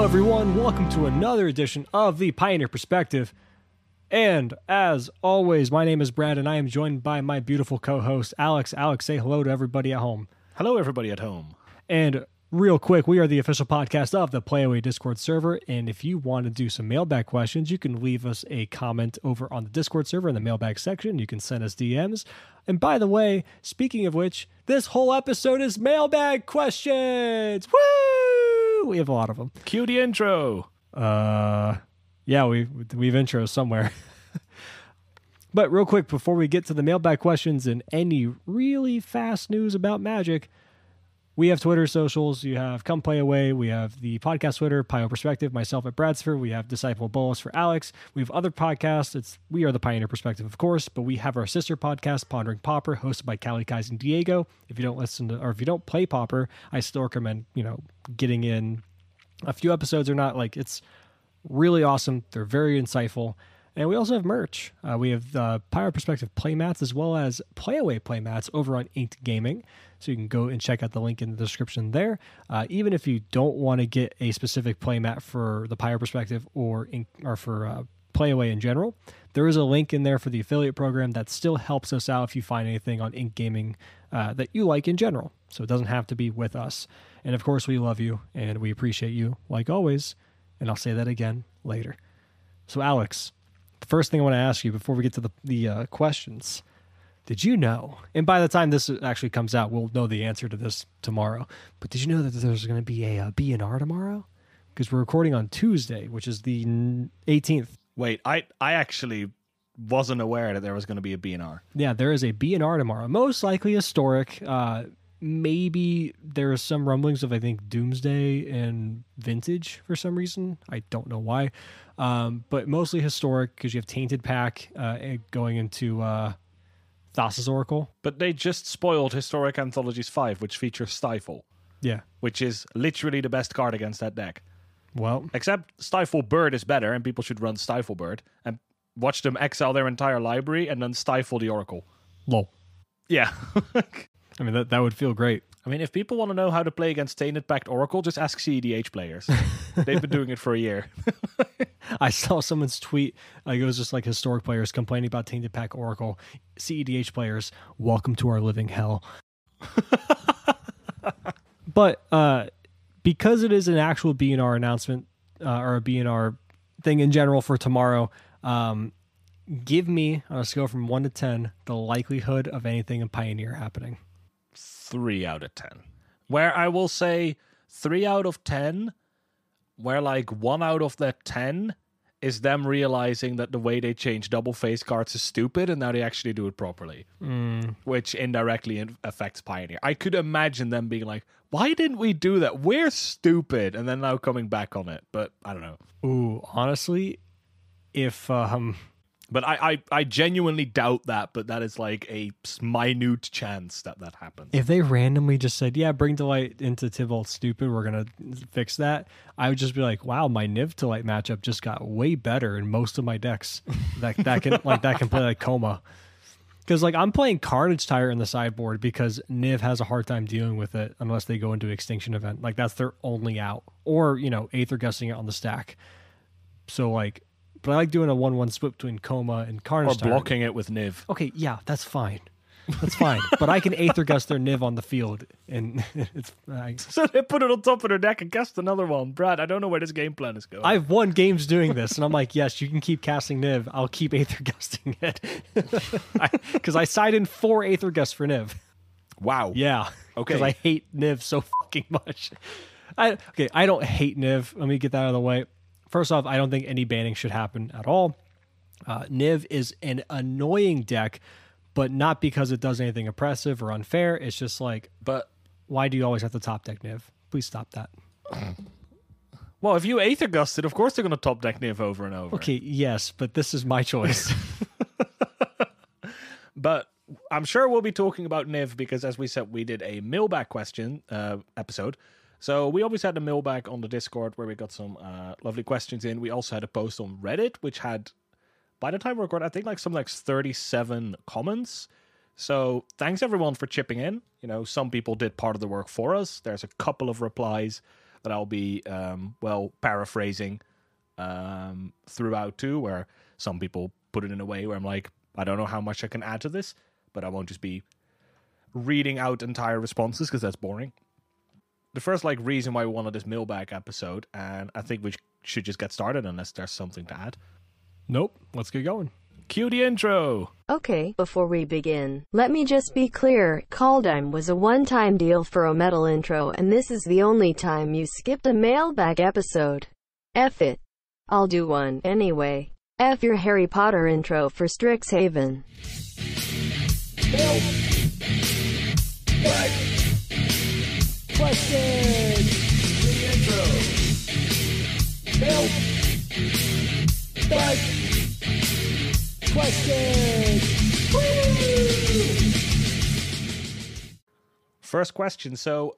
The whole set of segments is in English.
Hello everyone, welcome to another edition of the Pioneer Perspective. And as always, my name is Brad and I am joined by my beautiful co-host Alex. Alex, say hello to everybody at home. Hello everybody at home. And real quick, we are the official podcast of the Playaway Discord server, and if you want to do some mailbag questions, you can leave us a comment over on the Discord server in the mailbag section. You can send us DMs. And by the way, speaking of which, this whole episode is mailbag questions. Woo! We have a lot of them. Cue the intro. Yeah, we've intros somewhere. But real quick, before we get to the mailbag questions and any really fast news about Magic, we have Twitter socials. You have Come Play Away. We have the podcast Twitter, Pio Perspective, myself at Bradsford. We have Disciple Bolus for Alex. We have other podcasts. We are the Pioneer Perspective, of course, but we have our sister podcast, Pondering Popper, hosted by Callie, Kais, and Diego. If you don't listen to, or if you don't play Popper, I still recommend, getting in a few episodes or not. It's really awesome. They're very insightful. And we also have merch. We have the Pioneer Perspective playmats as well as Playaway playmats over on Inked Gaming. So you can go and check out the link in the description there. Even if you don't want to get a specific playmat for the Pioneer Perspective or for Playaway in general, there is a link in there for the affiliate program that still helps us out if you find anything on Inked Gaming that you like in general. So it doesn't have to be with us. And of course, we love you and we appreciate you like always. And I'll say that again later. So Alex, the first thing I want to ask you before we get to the questions, did you know, and by the time this actually comes out, we'll know the answer to this tomorrow, but did you know that there's going to be a B&R tomorrow? Because we're recording on Tuesday, which is the 18th. Wait, I actually wasn't aware that there was going to be a B&R. Yeah, there is a B&R tomorrow, most likely historic. Maybe there are some rumblings of, I think, Doomsday and Vintage for some reason. I don't know why. But mostly historic because you have Tainted Pack going into Thassa's Oracle. But they just spoiled Historic Anthologies 5, which features Stifle. Yeah. Which is literally the best card against that deck. Well. Except Stifle Bird is better, and people should run Stifle Bird and watch them exile their entire library and then Stifle the Oracle. Lol. Yeah. I mean, that would feel great. I mean, if people want to know how to play against Tainted Pact Oracle, just ask CEDH players. They've been doing it for a year. I saw someone's tweet. It was just like historic players complaining about Tainted Pact Oracle. CEDH players, welcome to our living hell. But because it is an actual B&R announcement or a B&R thing in general for tomorrow, give me, on a scale from 1 to 10, the likelihood of anything in Pioneer happening. 3 out of 10, where I will say 3 out of 10, where 1 out of that 10 is them realizing that the way they change double face cards is stupid and now they actually do it properly, which indirectly affects Pioneer. I could imagine them being like, why didn't we do that? We're stupid. And then now coming back on it, but I don't know. Ooh, honestly, if, but I genuinely doubt that, but that is like a minute chance that happens. If they randomly just said, yeah, bring Delight into Tybalt stupid, we're going to fix that, I would just be like, wow, my Niv Delight matchup just got way better in most of my decks. that can play like Coma. Because I'm playing Carnage Tire in the sideboard because Niv has a hard time dealing with it unless they go into Extinction Event. That's their only out. Or, Aether Gusting it on the stack. So but I like doing a 1-1 split between Coma and Carnage Tyrant. Or blocking it with Niv. Okay, yeah, that's fine. That's fine. But I can Aether Gust their Niv on the field. And it's so they put it on top of their deck and cast another one. Brad, I don't know where this game plan is going. I've won games doing this, and I'm like, yes, you can keep casting Niv. I'll keep Aether Gusting it. Because I side in 4 Aether Gusts for Niv. Wow. Yeah. Okay. Because I hate Niv so fucking much. I don't hate Niv. Let me get that out of the way. First off, I don't think any banning should happen at all. Niv is an annoying deck, but not because it does anything oppressive or unfair. It's just but why do you always have to top deck Niv? Please stop that. Well, if you Aether Gust it, of course they're going to top deck Niv over and over. Okay, yes, but this is my choice. But I'm sure we'll be talking about Niv because, as we said, we did a mailbag question episode. So we always had a mailbag on the Discord where we got some lovely questions in. We also had a post on Reddit, which had, by the time we recorded, I think 37 comments. So thanks everyone for chipping in. Some people did part of the work for us. There's a couple of replies that I'll be, paraphrasing throughout too, where some people put it in a way where I'm like, I don't know how much I can add to this, but I won't just be reading out entire responses because that's boring. The first reason why we wanted this mailbag episode, and I think we should just get started unless there's something to add. Nope, let's get going. Cue the intro. Okay, before we begin, let me just be clear. Kaldheim was a one-time deal for a metal intro, and this is the only time you skipped a mailbag episode. F it. I'll do one anyway. F your Harry Potter intro for Strixhaven. Mailbag question. The intro. Mailbag question. First question. So,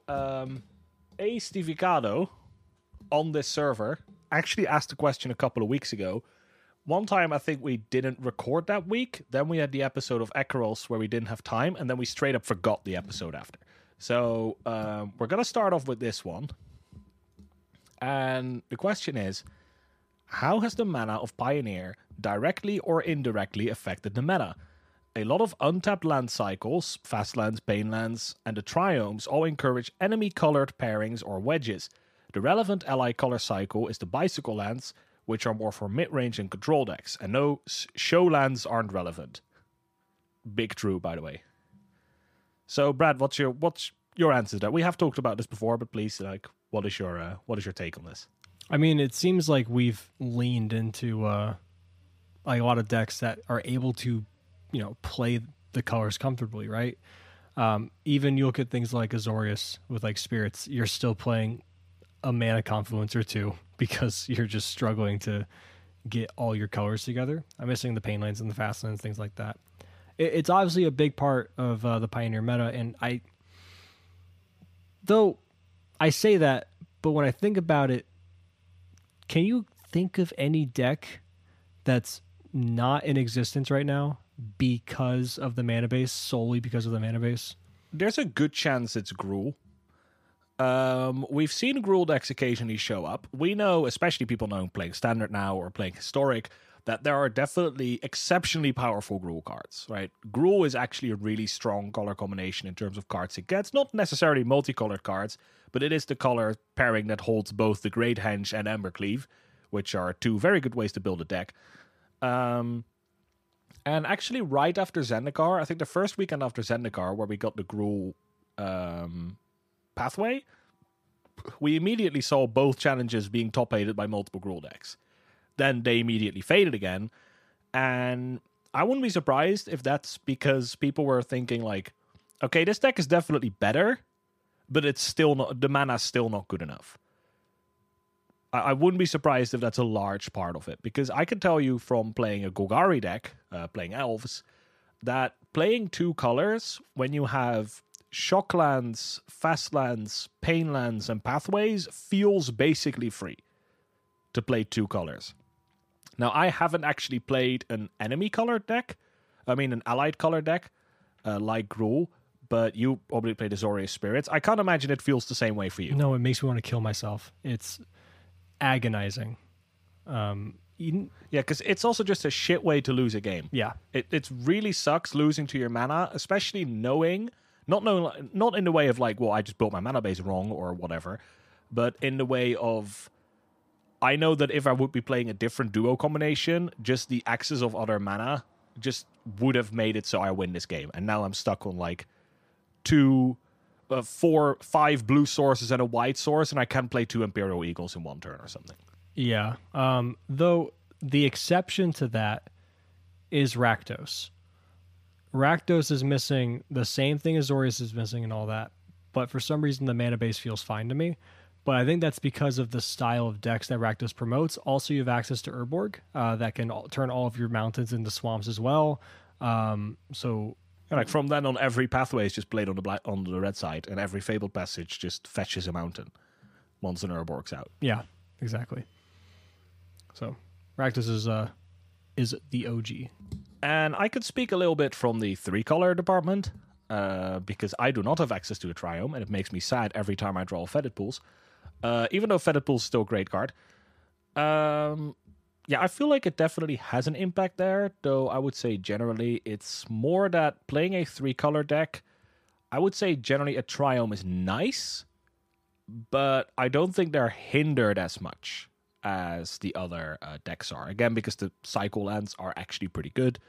Ace Divicado on this server actually asked a question a couple of weeks ago. One time, I think we didn't record that week. Then we had the episode of Ekerals where we didn't have time, and then we straight up forgot the episode after. So, we're going to start off with this one. And the question is, how has the mana of Pioneer directly or indirectly affected the meta? A lot of untapped land cycles, fast lands, bane lands, and the triomes all encourage enemy-colored pairings or wedges. The relevant ally color cycle is the bicycle lands, which are more for mid-range and control decks, and no show lands aren't relevant. Big true, by the way. So, Brad, what's your answer to that? We have talked about this before, but please, what is your take on this? I mean, it seems like we've leaned into a lot of decks that are able to, play the colors comfortably, right? Even you look at things like Azorius with Spirits, you're still playing a mana confluence or two because you're just struggling to get all your colors together. I'm missing the pain lanes and the fast lanes, things like that. It's obviously a big part of the Pioneer meta, and I say that, but when I think about it, can you think of any deck that's not in existence right now because of the mana base, solely because of the mana base? There's a good chance it's Gruul. We've seen Gruul decks occasionally show up. We know, especially people knowing playing Standard now or playing Historic, that there are definitely exceptionally powerful Gruul cards, right? Gruul is actually a really strong color combination in terms of cards it gets. Not necessarily multicolored cards, but it is the color pairing that holds both the Great Henge and Embercleave, which are two very good ways to build a deck. And actually, right after Zendikar, I think the first weekend after Zendikar, where we got the Gruul pathway, we immediately saw both challenges being top-aided by multiple Gruul decks. Then they immediately faded again. And I wouldn't be surprised if that's because people were thinking okay, this deck is definitely better, but it's still not, the mana's still not good enough. I wouldn't be surprised if that's a large part of it, because I can tell you from playing a Golgari deck, playing Elves, that playing two colors when you have Shocklands, Fastlands, Painlands, and Pathways feels basically free to play two colors. Now, I haven't actually played an enemy-colored deck, an allied-colored deck, like Gruul, but you probably played Azorius Spirits. I can't imagine it feels the same way for you. No, it makes me want to kill myself. It's agonizing. Yeah, because it's also just a shit way to lose a game. Yeah. It really sucks losing to your mana, especially knowing, not in the way of I just built my mana base wrong or whatever, but in the way of, I know that if I would be playing a different duo combination, just the axis of other mana just would have made it so I win this game. And now I'm stuck on 4, 5 blue sources and a white source, and I can play 2 Imperial Eagles in one turn or something. Yeah. Though the exception to that is Rakdos. Rakdos is missing the same thing Azorius is missing and all that, but for some reason the mana base feels fine to me. But I think that's because of the style of decks that Rakdos promotes. Also, you have access to Urborg that can turn all of your mountains into swamps as well. From then on, every pathway is just played on the red side, and every Fabled Passage just fetches a mountain once an Urborg's out. Yeah, exactly. So Rakdos is the OG. And I could speak a little bit from the 3-color department because I do not have access to a Triome, and it makes me sad every time I draw Fetid Pools. even though Fedetpool's still a great card. Yeah, I feel like it definitely has an impact there, though I would say generally it's more that playing a three-color deck, I would say generally a Triome is nice, but I don't think they're hindered as much as the other decks are. Again, because the cycle lands are actually pretty good.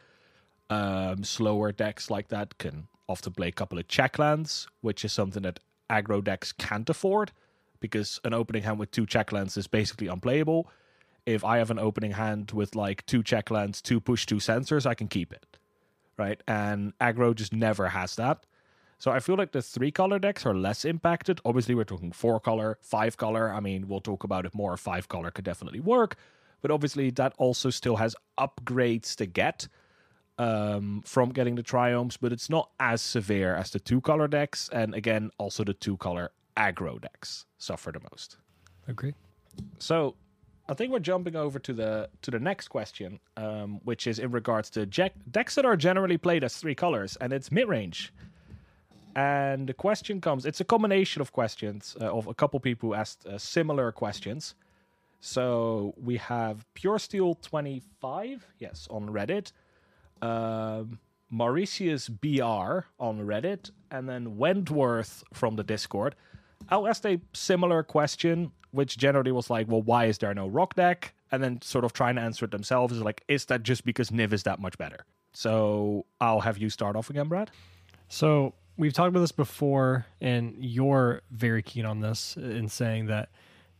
Slower decks like that can often play a couple of check lands, which is something that aggro decks can't afford, because an opening hand with two check lands is basically unplayable. If I have an opening hand with like two check lands, two push, two sensors, I can keep it, right? And aggro just never has that. So I feel like the three-color decks are less impacted. Obviously, we're talking four-color, five-color. I mean, we'll talk about it more. Five-color could definitely work. But obviously, that also still has upgrades to get from getting the Triomes. But it's not as severe as the two-color decks. And again, also the two-color aggro decks suffer the most. Okay. So I think we're jumping over to the next question, which is in regards to decks that are generally played as three colors. And it's mid-range. And the question comes, it's a combination of questions of a couple people who asked similar questions. So we have PureSteel25, yes, on Reddit. MauriciusBR on Reddit. And then Wentworth from the Discord. I'll ask a similar question, which generally was like, well, why is there no rock deck? And then sort of trying to answer it themselves is like, is that just because Niv is that much better? So I'll have you start off again, Brad. So we've talked about this before, and you're very keen on this in saying that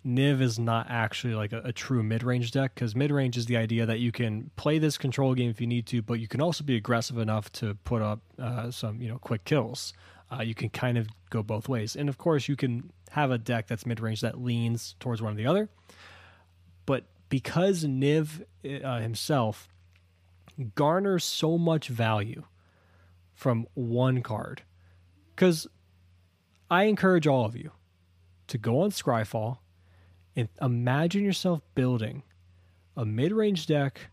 Niv is not actually like a true mid-range deck, because mid-range is the idea that you can play this control game if you need to, but you can also be aggressive enough to put up some quick kills. You can kind of go both ways. And of course, you can have a deck that's mid-range that leans towards one or the other. But because Niv himself garners so much value from one card, because I encourage all of you to go on Scryfall and imagine yourself building a mid-range deck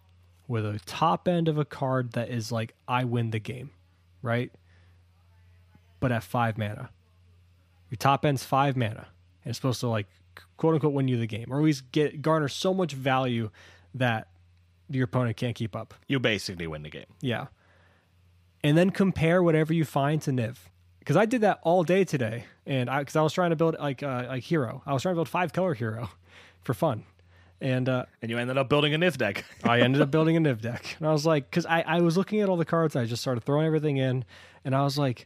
with a top end of a card that is like, I win the game, right? But at 5 mana. Your top end's 5 mana. And it's supposed to, like, quote-unquote win you the game, or at least garner so much value that your opponent can't keep up. You basically win the game. Yeah. And then compare whatever you find to Niv. Because I did that all day today, and because I was trying to build like Hero. I was trying to build 5-color Hero for fun, and you ended up building a Niv deck. I ended up building a Niv deck, and I was like, because I was looking at all the cards, and I just started throwing everything in, and I was like,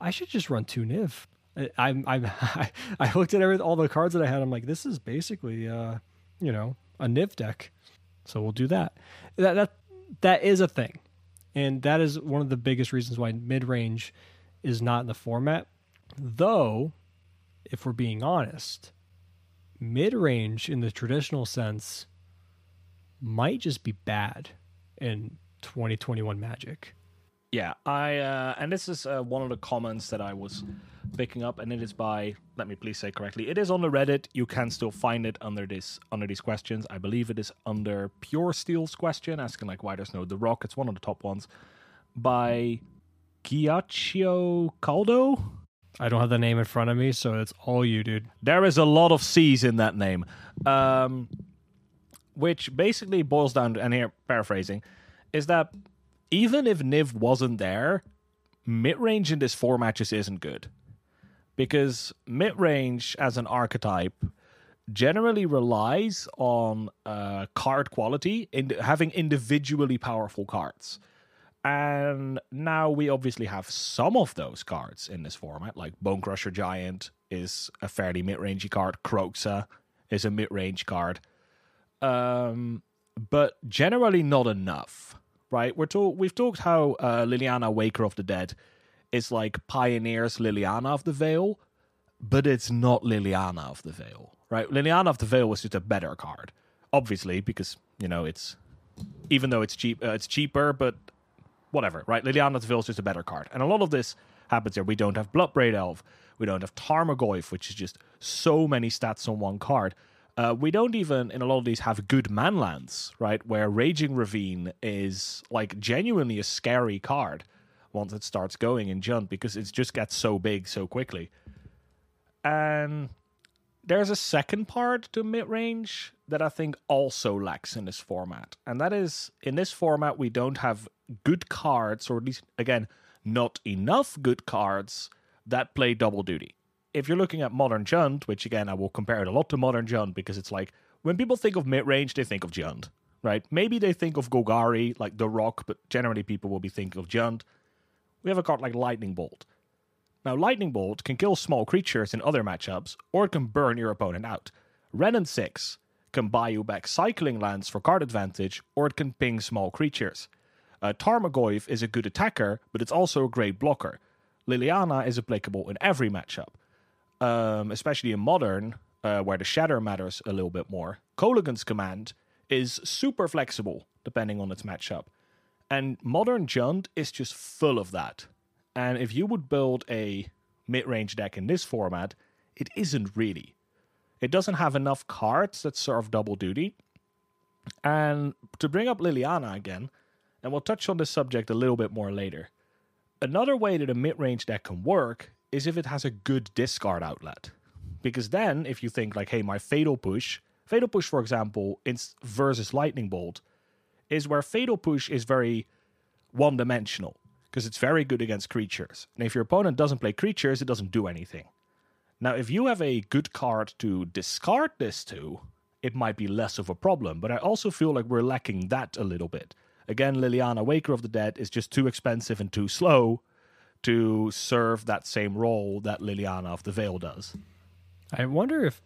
I should just run 2 Niv. I looked at all the cards that I had. I'm like, this is basically a Niv deck, so we'll do that. That is a thing. And that is one of the biggest reasons why mid-range is not in the format. Though, if we're being honest, mid-range in the traditional sense might just be bad in 2021 Magic. Yeah, and this is one of the comments that I was picking up, and it is by, let me please say correctly, it is on the Reddit. You can still find it under these questions. I believe it is under Pure Steel's question, asking like why there's no The Rock. It's one of the top ones. By Giaccio Caldo? I don't have the name in front of me, so it's all you, dude. There is a lot of C's in that name. Which basically boils down to, and here paraphrasing, is that even if Niv wasn't there, mid-range in this format just isn't good. Because mid-range as an archetype generally relies on card quality, having individually powerful cards. And now we obviously have some of those cards in this format, like Bonecrusher Giant is a fairly mid-rangey card. Croxa is a mid-range card. But generally not enough. Right, we've talked how Liliana Waker of the Dead is like pioneers Liliana of the Veil, but it's not Liliana of the Veil, right? Liliana of the Veil was just a better card, obviously, because it's, even though it's cheap, it's cheaper, but whatever, right? Liliana of the Veil is just a better card, and a lot of this happens here. We don't have Bloodbraid Elf, we don't have Tarmogoyf, which is just so many stats on one card. We don't even, in a lot of these, have good manlands, right? Where Raging Ravine is, like, genuinely a scary card once it starts going in Jund, because it just gets so big so quickly. And There's a second part to mid-range that I think also lacks in this format. And that is, in this format, we don't have good cards, or at least, again, not enough good cards that play double duty. If you're looking at Modern Jund, which, again, I will compare it a lot to Modern Jund, because it's like, when people think of mid-range, they think of Jund, right? Maybe they think of Golgari, like The Rock, but generally people will be thinking of Jund. We have a card like Lightning Bolt. Now, Lightning Bolt can kill small creatures in other matchups, or it can burn your opponent out. Renin 6 can buy you back cycling lands for card advantage, or it can ping small creatures. Tarmogoyf is a good attacker, but it's also a great blocker. Liliana is applicable in every matchup, especially in Modern, where the shatter matters a little bit more. Kolagun's Command is super flexible, depending on its matchup. And Modern Jund is just full of that. And if you would build a mid-range deck in this format, it isn't really. It doesn't have enough cards that serve double duty. And to bring up Liliana again, and we'll touch on this subject a little bit more later, another way that a mid-range deck can work is if it has a good discard outlet. Because then, if you think like, hey, my Fatal Push, for example, versus Lightning Bolt, is where Fatal Push is very one-dimensional, because it's very good against creatures. And if your opponent doesn't play creatures, it doesn't do anything. Now, if you have a good card to discard this to, it might be less of a problem, but I also feel like we're lacking that a little bit. Again, Liliana, Waker of the Dead, is just too expensive and too slow to serve that same role that Liliana of the Veil does. I wonder if...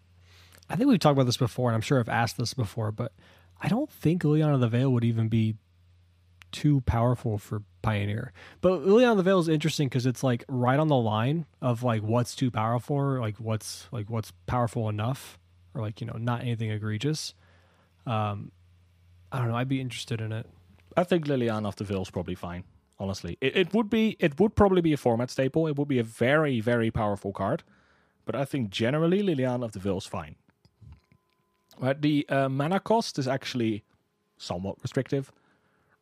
I think we've talked about this before, and I'm sure I've asked this before, but I don't think Liliana of the Veil would even be too powerful for Pioneer. But Liliana of the Veil is interesting because it's like right on the line of like what's too powerful, or what's powerful enough, or like, you know, not anything egregious. I don't know, I'd be interested in it. I think Liliana of the Veil is probably fine, honestly. It would probably be a format staple. It would be a very, very powerful card. But I think generally Liliana of the Veil is fine. Right, the mana cost is actually somewhat restrictive.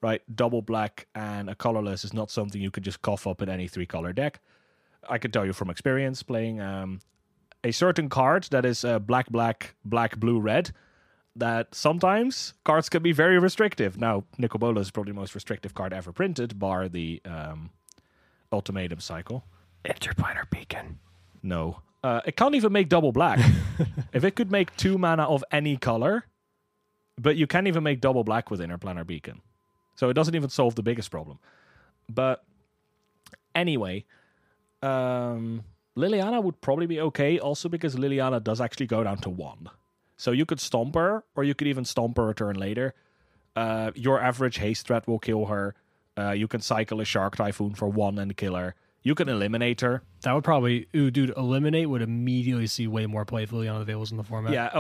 Right, double black and a colorless is not something you can just cough up in any three-color deck. I can tell you from experience playing a certain card that is black, black, black, blue, red, that sometimes cards can be very restrictive. Now, Nicobola is probably the most restrictive card ever printed, bar the Ultimatum Cycle. Interplanar Beacon. No. It can't even make double black. If it could make 2 mana of any color, but you can't even make double black with Interplanar Beacon. So it doesn't even solve the biggest problem. But anyway, Liliana would probably be okay, also because Liliana does actually go down to 1. So you could stomp her, or you could even stomp her a turn later. Your average haste threat will kill her. You can cycle a Shark Typhoon for 1 and kill her. You can eliminate her. That would probably... Ooh, dude, eliminate would immediately see way more play if Liliana of the Veil was in the format. Yeah,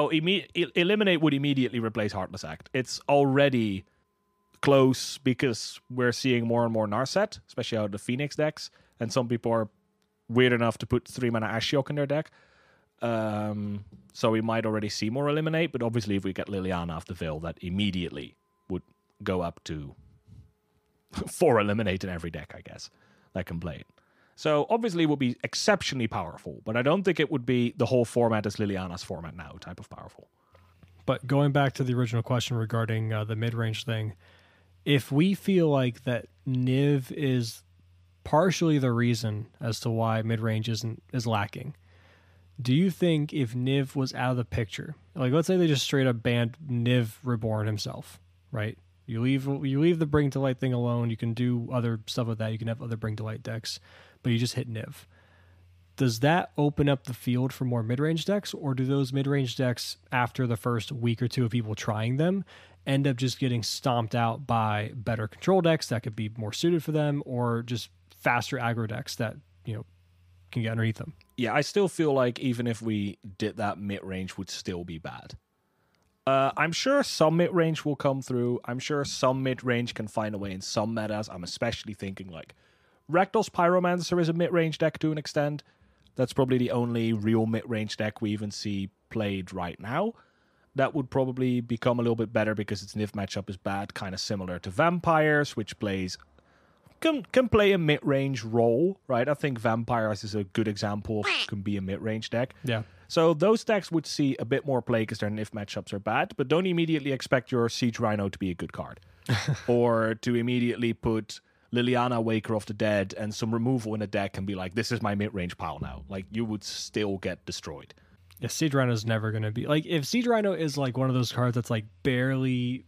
eliminate would immediately replace Heartless Act. It's already... close, because we're seeing more and more Narset, especially out of the Phoenix decks, and some people are weird enough to put 3 mana Ashiok in their deck. So we might already see more eliminate, but obviously if we get Liliana of the Veil, that immediately would go up to 4 eliminate in every deck, I guess, that can play it. So obviously it would be exceptionally powerful, but I don't think it would be the whole format as Liliana's format now type of powerful. But going back to the original question regarding the mid-range thing, if we feel like that Niv is partially the reason as to why mid-range is lacking, do you think if Niv was out of the picture, like let's say they just straight up banned Niv Reborn himself, right? You leave the Bring to Light thing alone. You can do other stuff with that. You can have other Bring to Light decks, but you just hit Niv. Does that open up the field for more mid-range decks, or do those mid-range decks, after the first week or two of people trying them, end up just getting stomped out by better control decks that could be more suited for them, or just faster aggro decks that, you know, can get underneath them? Yeah, I still feel like even if we did that, mid-range would still be bad. I'm sure some mid-range will come through. I'm sure some mid-range can find a way in some metas. I'm especially thinking like Rakdos Pyromancer is a mid-range deck to an extent. That's probably the only real mid-range deck we even see played right now. That would probably become a little bit better because its Niv matchup is bad, kind of similar to Vampires, which plays can play a mid-range role, right? I think Vampires is a good example of can be a mid-range deck. Yeah. So those decks would see a bit more play because their NIF matchups are bad, but don't immediately expect your Siege Rhino to be a good card. Or to immediately put Liliana, Waker of the Dead, and some removal in a deck and be like, this is my mid-range pile now. Like, you would still get destroyed. Yeah, Siege Rhino is never going to be... Like, if Siege Rhino is, like, one of those cards that's, like, barely...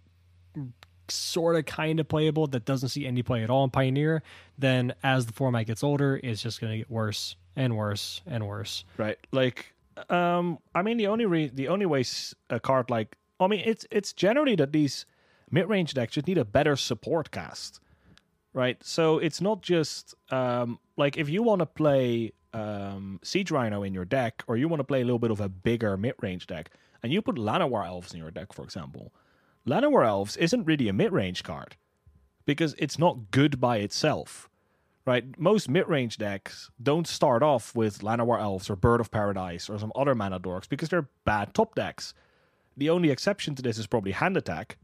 sort of kind of playable that doesn't see any play at all in Pioneer, then as the format gets older, it's just going to get worse and worse and worse. Right. Like, I mean, the only way a card like... I mean, it's generally that these mid-range decks just need a better support cast, right? So it's not just... like, if you want to play Siege Rhino in your deck, or you want to play a little bit of a bigger mid-range deck, and you put Llanowar Elves in your deck, for example... Llanowar Elves isn't really a mid-range card because it's not good by itself, right? Most mid-range decks don't start off with Llanowar Elves or Bird of Paradise or some other mana dorks because they're bad top decks. The only exception to this is probably Hand Attack,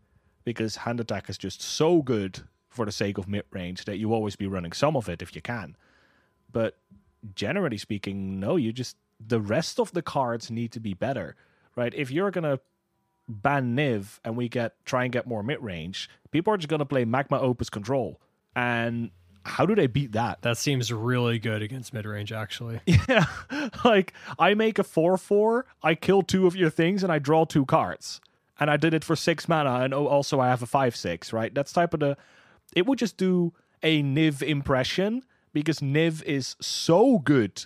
because Hand Attack is just so good for the sake of mid-range that you always be running some of it if you can. But generally speaking, no, you just... The rest of the cards need to be better, right? If you're going to ban Niv and we try and get more mid-range, people are just going to play Magma Opus Control. And how do they beat that? That seems really good against mid-range, actually. Yeah, like, I make a 4/4, I kill two of your things, and I draw two cards. And I did it for 6 mana, and also I have a 5/6, right? That's type of the... It would just do a Niv impression, because Niv is so good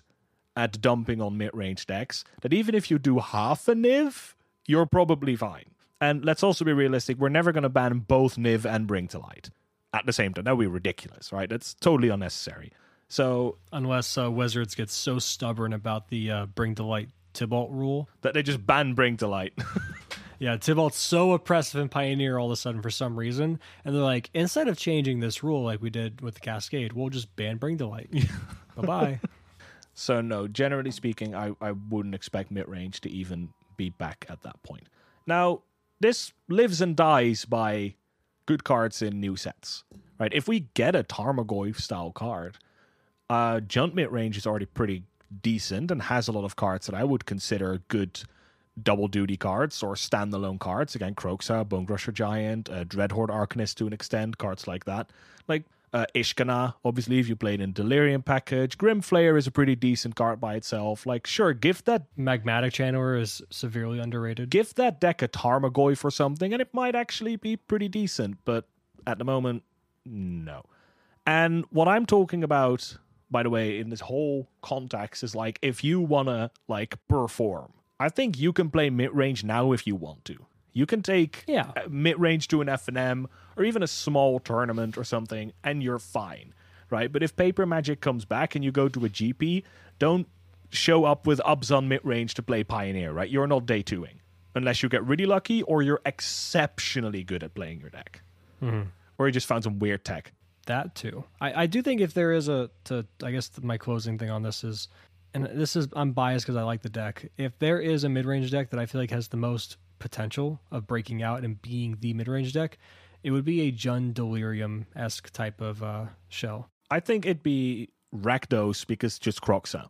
at dumping on mid-range decks that even if you do half a Niv... you're probably fine. And let's also be realistic. We're never going to ban both Niv and Bring to Light at the same time. That would be ridiculous, right? That's totally unnecessary. So unless Wizards get so stubborn about the Bring to Light Tybalt rule that they just ban Bring to Light. Yeah, Tybalt's so oppressive in Pioneer all of a sudden for some reason. And they're like, instead of changing this rule like we did with the Cascade, we'll just ban Bring to Light. Bye-bye. So no, generally speaking, I wouldn't expect mid-range to even... be back at that point. Now, this lives and dies by good cards in new sets, right? If we get a Tarmogoyf style card, Junt mid-range is already pretty decent and has a lot of cards that I would consider good double duty cards or standalone cards. Again, Croxa, Bonecrusher Giant, Dreadhorde Arcanist to an extent, cards like that. Like Ishkana, obviously, if you played in Delirium package. Grimflayer is a pretty decent card by itself. Like, sure, give that... Magmatic Channeler is severely underrated. Give that deck a Tarmogoyf or something, and it might actually be pretty decent, but at the moment, no. And what I'm talking about, by the way, in this whole context is, like, if you want to, like, perform, I think you can play mid-range now if you want to. You can take mid-range to an F&M or even a small tournament or something, and you're fine, right? But if Paper Magic comes back and you go to a GP, don't show up with Ubzon mid-range to play Pioneer, right? You're not day 2ing unless you get really lucky or you're exceptionally good at playing your deck. Mm-hmm. Or you just found some weird tech. That too. I do think if there is I guess my closing thing on this is, and this is, I'm biased because I like the deck. If there is a mid-range deck that I feel like has the most potential of breaking out and being the mid-range deck, it would be a Jund Delirium-esque type of shell. I think it'd be Rakdos because just Croxa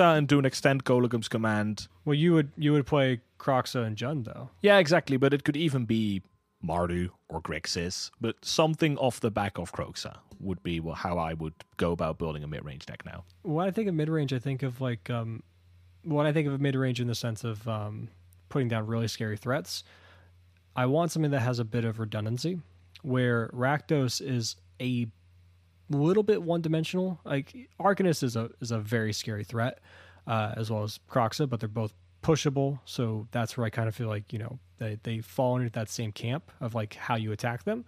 and to an extent Golugum's Command. Well, you would play Croxa and Jund though. Yeah, exactly, but it could even be Mardu or Grixis, but something off the back of Croxa would be how I would go about building a mid-range deck now. When I think of mid-range, I think of like when I think of a mid-range in the sense of putting down really scary threats, I want something that has a bit of redundancy, where Rakdos is a little bit one-dimensional. Like Arcanist is a very scary threat, as well as Croxa, but they're both pushable, so that's where I kind of feel like, you know, they fall into that same camp of like how you attack them,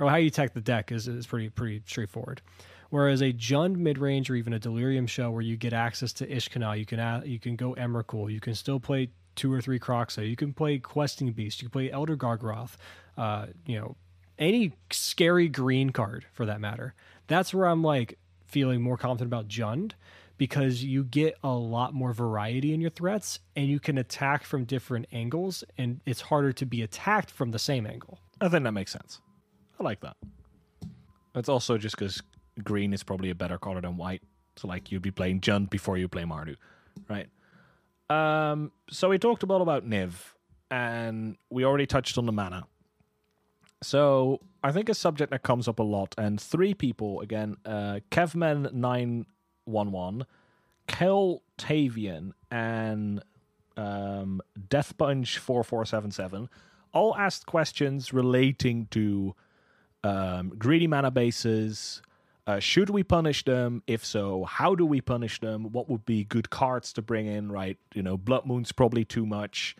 or how you attack the deck is pretty straightforward. Whereas a Jund mid-range or even a Delirium shell where you get access to Ishkana, you can go Emrakul, you can still play 2 or 3 Croxa, you can play Questing Beast, you can play Elder Gargoth, any scary green card for that matter. That's where I'm like feeling more confident about Jund, because you get a lot more variety in your threats and you can attack from different angles, and it's harder to be attacked from the same angle. I think that makes sense. I like that. It's also just because green is probably a better color than white. So, like, you'd be playing Jund before you play Mardu, right? So we talked a lot about Niv, and we already touched on the mana. So I think a subject that comes up a lot, and three people, again, Kevman911, Keltavian, and Deathpunch4477 all asked questions relating to greedy mana bases. Should we punish them? If so, how do we punish them? What would be good cards to bring in, right? You know, Blood Moon's probably too much.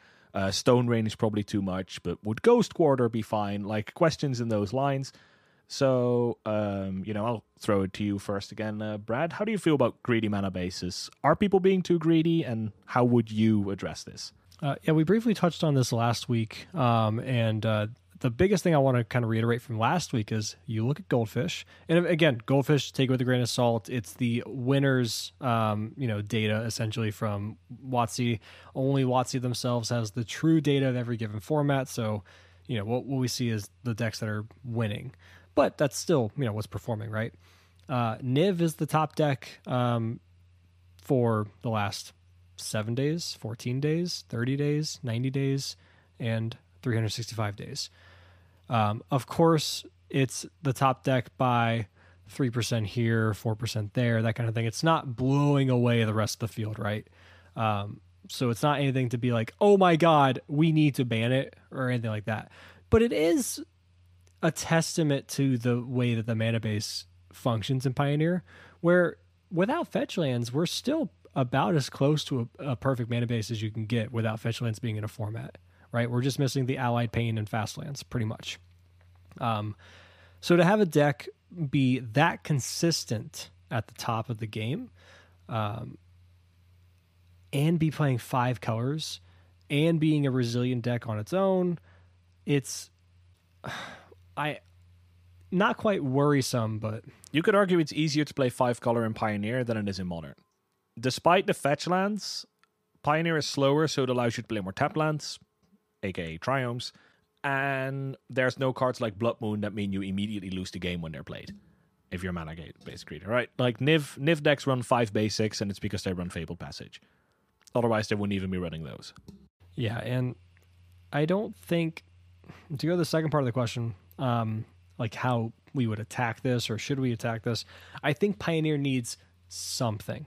Stone Rain is probably too much, but would Ghost Quarter be fine? Like, questions in those lines. So, you know, I'll throw it to you first again, Brad. How do you feel about greedy mana bases? Are people being too greedy, and how would you address this? Yeah, we briefly touched on this last week, and the biggest thing I want to kind of reiterate from last week is you look at Goldfish, and again, Goldfish, take it with a grain of salt. It's the winners, you know, data essentially from WotC. Only WotC themselves has the true data of every given format. So, you know, what we see is the decks that are winning, but that's still, you know, what's performing, right? Niv is the top deck for the last 7 days, 14 days, 30 days, 90 days, and 365 days. Of course, it's the top deck by 3% here, 4% there, that kind of thing. It's not blowing away the rest of the field, right? So it's not anything to be like, oh my God, we need to ban it or anything like that. But it is a testament to the way that the mana base functions in Pioneer, where without fetch lands, we're still about as close to a perfect mana base as you can get without fetch lands being in a format. Right, we're just missing the allied pain and fast lands, pretty much. So to have a deck be that consistent at the top of the game, and be playing five colors, and being a resilient deck on its own, it's not quite worrisome, but you could argue it's easier to play five color in Pioneer than it is in Modern, despite the fetch lands. Pioneer is slower, so it allows you to play more tap lands, aka Triomes, and there's no cards like Blood Moon that mean you immediately lose the game when they're played, if you're mana based greedy, right? Like Niv decks run five basics, and it's because they run Fabled Passage. Otherwise, they wouldn't even be running those. Yeah, and I don't think, to go to the second part of the question, like how we would attack this, or should we attack this, I think Pioneer needs something.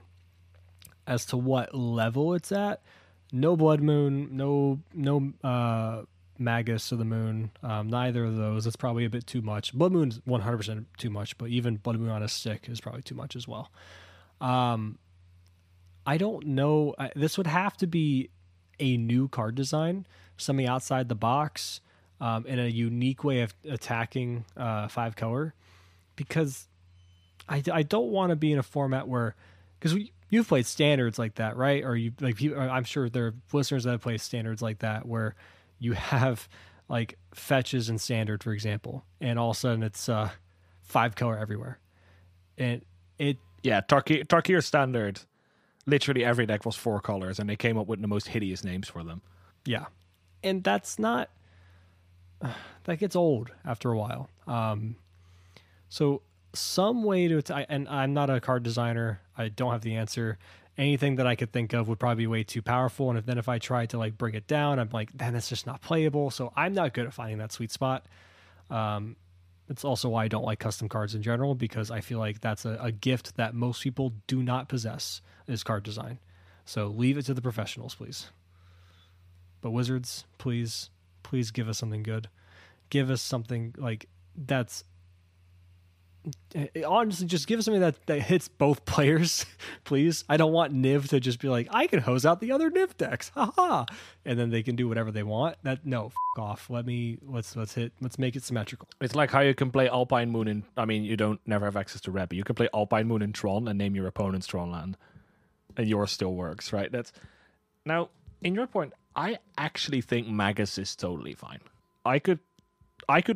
As to what level it's at, no Blood Moon, no Magus of the Moon, neither of those. That's probably a bit too much. Blood Moon's 100% too much, but even Blood Moon on a stick is probably too much as well. I don't know. This would have to be a new card design, something outside the box, and a unique way of attacking five color, because I don't want to be in a format where, because you've played standards like that, right? Or I'm sure there are listeners that have played standards like that, where you have like fetches in standard, for example, and all of a sudden it's five color everywhere. And Tarkir standard, literally every deck was four colors, and they came up with the most hideous names for them. Yeah, and that's not that gets old after a while. So some way to, and I'm not a card designer, I don't have the answer. Anything that I could think of would probably be way too powerful, and if I tried to like bring it down, I'm like, then it's just not playable. So I'm not good at finding that sweet spot. It's also why I don't like custom cards in general, because I feel like that's a gift that most people do not possess, is card design. So leave it to the professionals, please. But Wizards, please give us something good. Give us something like that's, honestly, just give us something that hits both players, please. I don't want Niv to just be like, I can hose out the other Niv decks, haha, and then they can do whatever they want. That, no, off. Let's make it symmetrical. It's like how you can play Alpine Moon in, I mean, you don't never have access to Rebbe. You can play Alpine Moon in Tron and name your opponent's Tron land, and yours still works, right? That's now in your point. I actually think Magus is totally fine. I could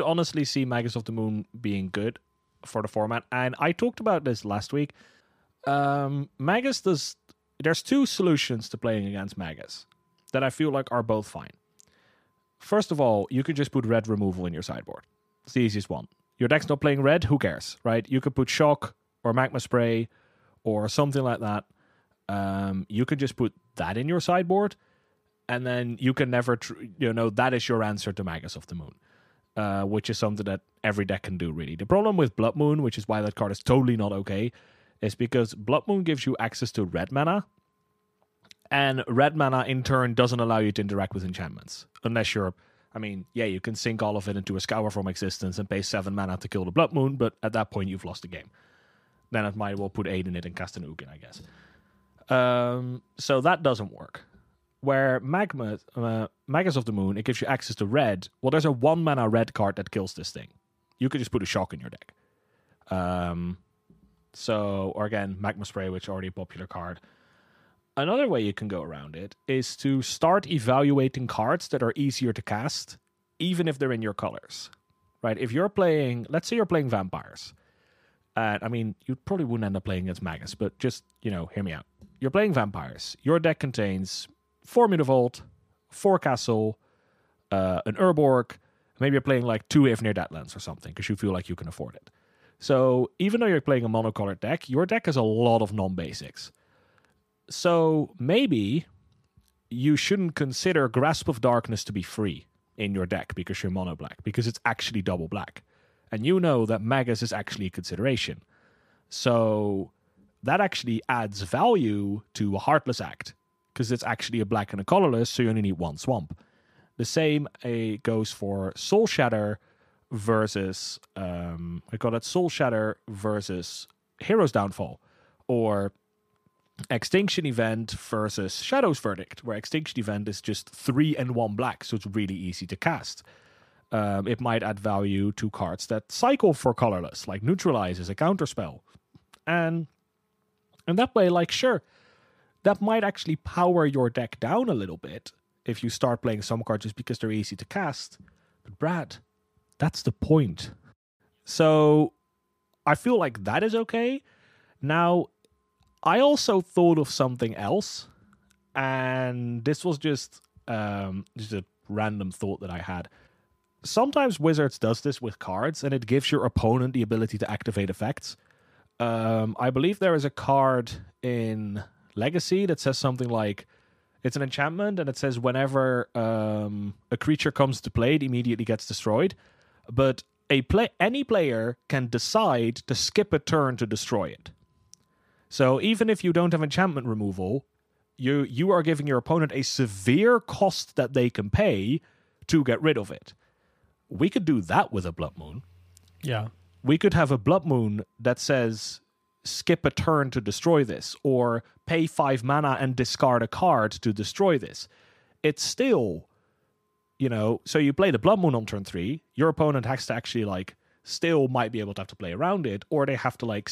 honestly see Magus of the Moon being good for the format, and I talked about this last week. Magus does, there's two solutions to playing against Magus that I feel like are both fine. First of all, you could just put red removal in your sideboard. It's the easiest one. Your deck's not playing red, who cares, right? You could put Shock or Magma Spray or something like that. You could just put that in your sideboard, and then you can never, that is your answer to Magus of the Moon, which is something that every deck can do, really. The problem with Blood Moon, which is why that card is totally not okay, is because Blood Moon gives you access to red mana, and red mana, in turn, doesn't allow you to interact with enchantments, unless you're... you can sink all of it into a Scour from Existence and pay 7 mana to kill the Blood Moon, but at that point you've lost the game. Then I might well put 8 in it and cast an Ugin, I guess. So that doesn't work. Where Magus of the Moon, it gives you access to red. Well, there's a 1 mana red card that kills this thing. You could just put a Shock in your deck. Or again, Magma Spray, which is already a popular card. Another way you can go around it is to start evaluating cards that are easier to cast, even if they're in your colors, right? If you're playing, let's say you're playing Vampires. You probably wouldn't end up playing against Magus, but just, hear me out. You're playing Vampires. Your deck contains 4 Mutavolt, 4 Castle, an Urborg. Maybe you're playing like 2 Ifnir Deadlands or something because you feel like you can afford it. So even though you're playing a monocolored deck, your deck has a lot of non-basics. So maybe you shouldn't consider Grasp of Darkness to be free in your deck because you're mono black, because it's actually double black. And you know that Magus is actually a consideration. So that actually adds value to a Heartless Act because it's actually a black and a colorless, so you only need 1 swamp. The same goes for Soul Shatter versus... I call it Soul Shatter versus Hero's Downfall or... Extinction Event versus Shadow's Verdict, where Extinction Event is just 3 and 1 black, so it's really easy to cast. It might add value to cards that cycle for colorless, like Neutralize is a counterspell. And that way, that might actually power your deck down a little bit if you start playing some cards just because they're easy to cast. But Brad, that's the point. So I feel like that is okay. Now, I also thought of something else, and this was just a random thought that I had. Sometimes Wizards does this with cards, and it gives your opponent the ability to activate effects. I believe there is a card in Legacy that says something like, it's an enchantment, and it says whenever a creature comes to play, it immediately gets destroyed. But any player can decide to skip a turn to destroy it. So even if you don't have enchantment removal, you are giving your opponent a severe cost that they can pay to get rid of it. We could do that with a Blood Moon. Yeah. We could have a Blood Moon that says, skip a turn to destroy this, or pay 5 mana and discard a card to destroy this. It's still, so you play the Blood Moon on turn 3, your opponent has to actually, still might be able to have to play around it, or they have to,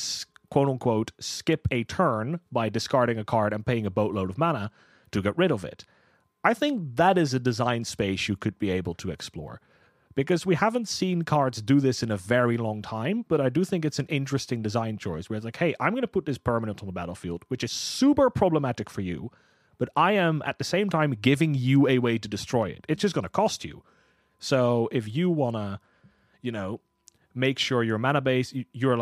quote-unquote, skip a turn by discarding a card and paying a boatload of mana to get rid of it. I think that is a design space you could be able to explore, because we haven't seen cards do this in a very long time, but I do think it's an interesting design choice, where it's like, hey, I'm going to put this permanent on the battlefield, which is super problematic for you, but I am, at the same time, giving you a way to destroy it. It's just going to cost you. So if you want to, make sure your mana base, you're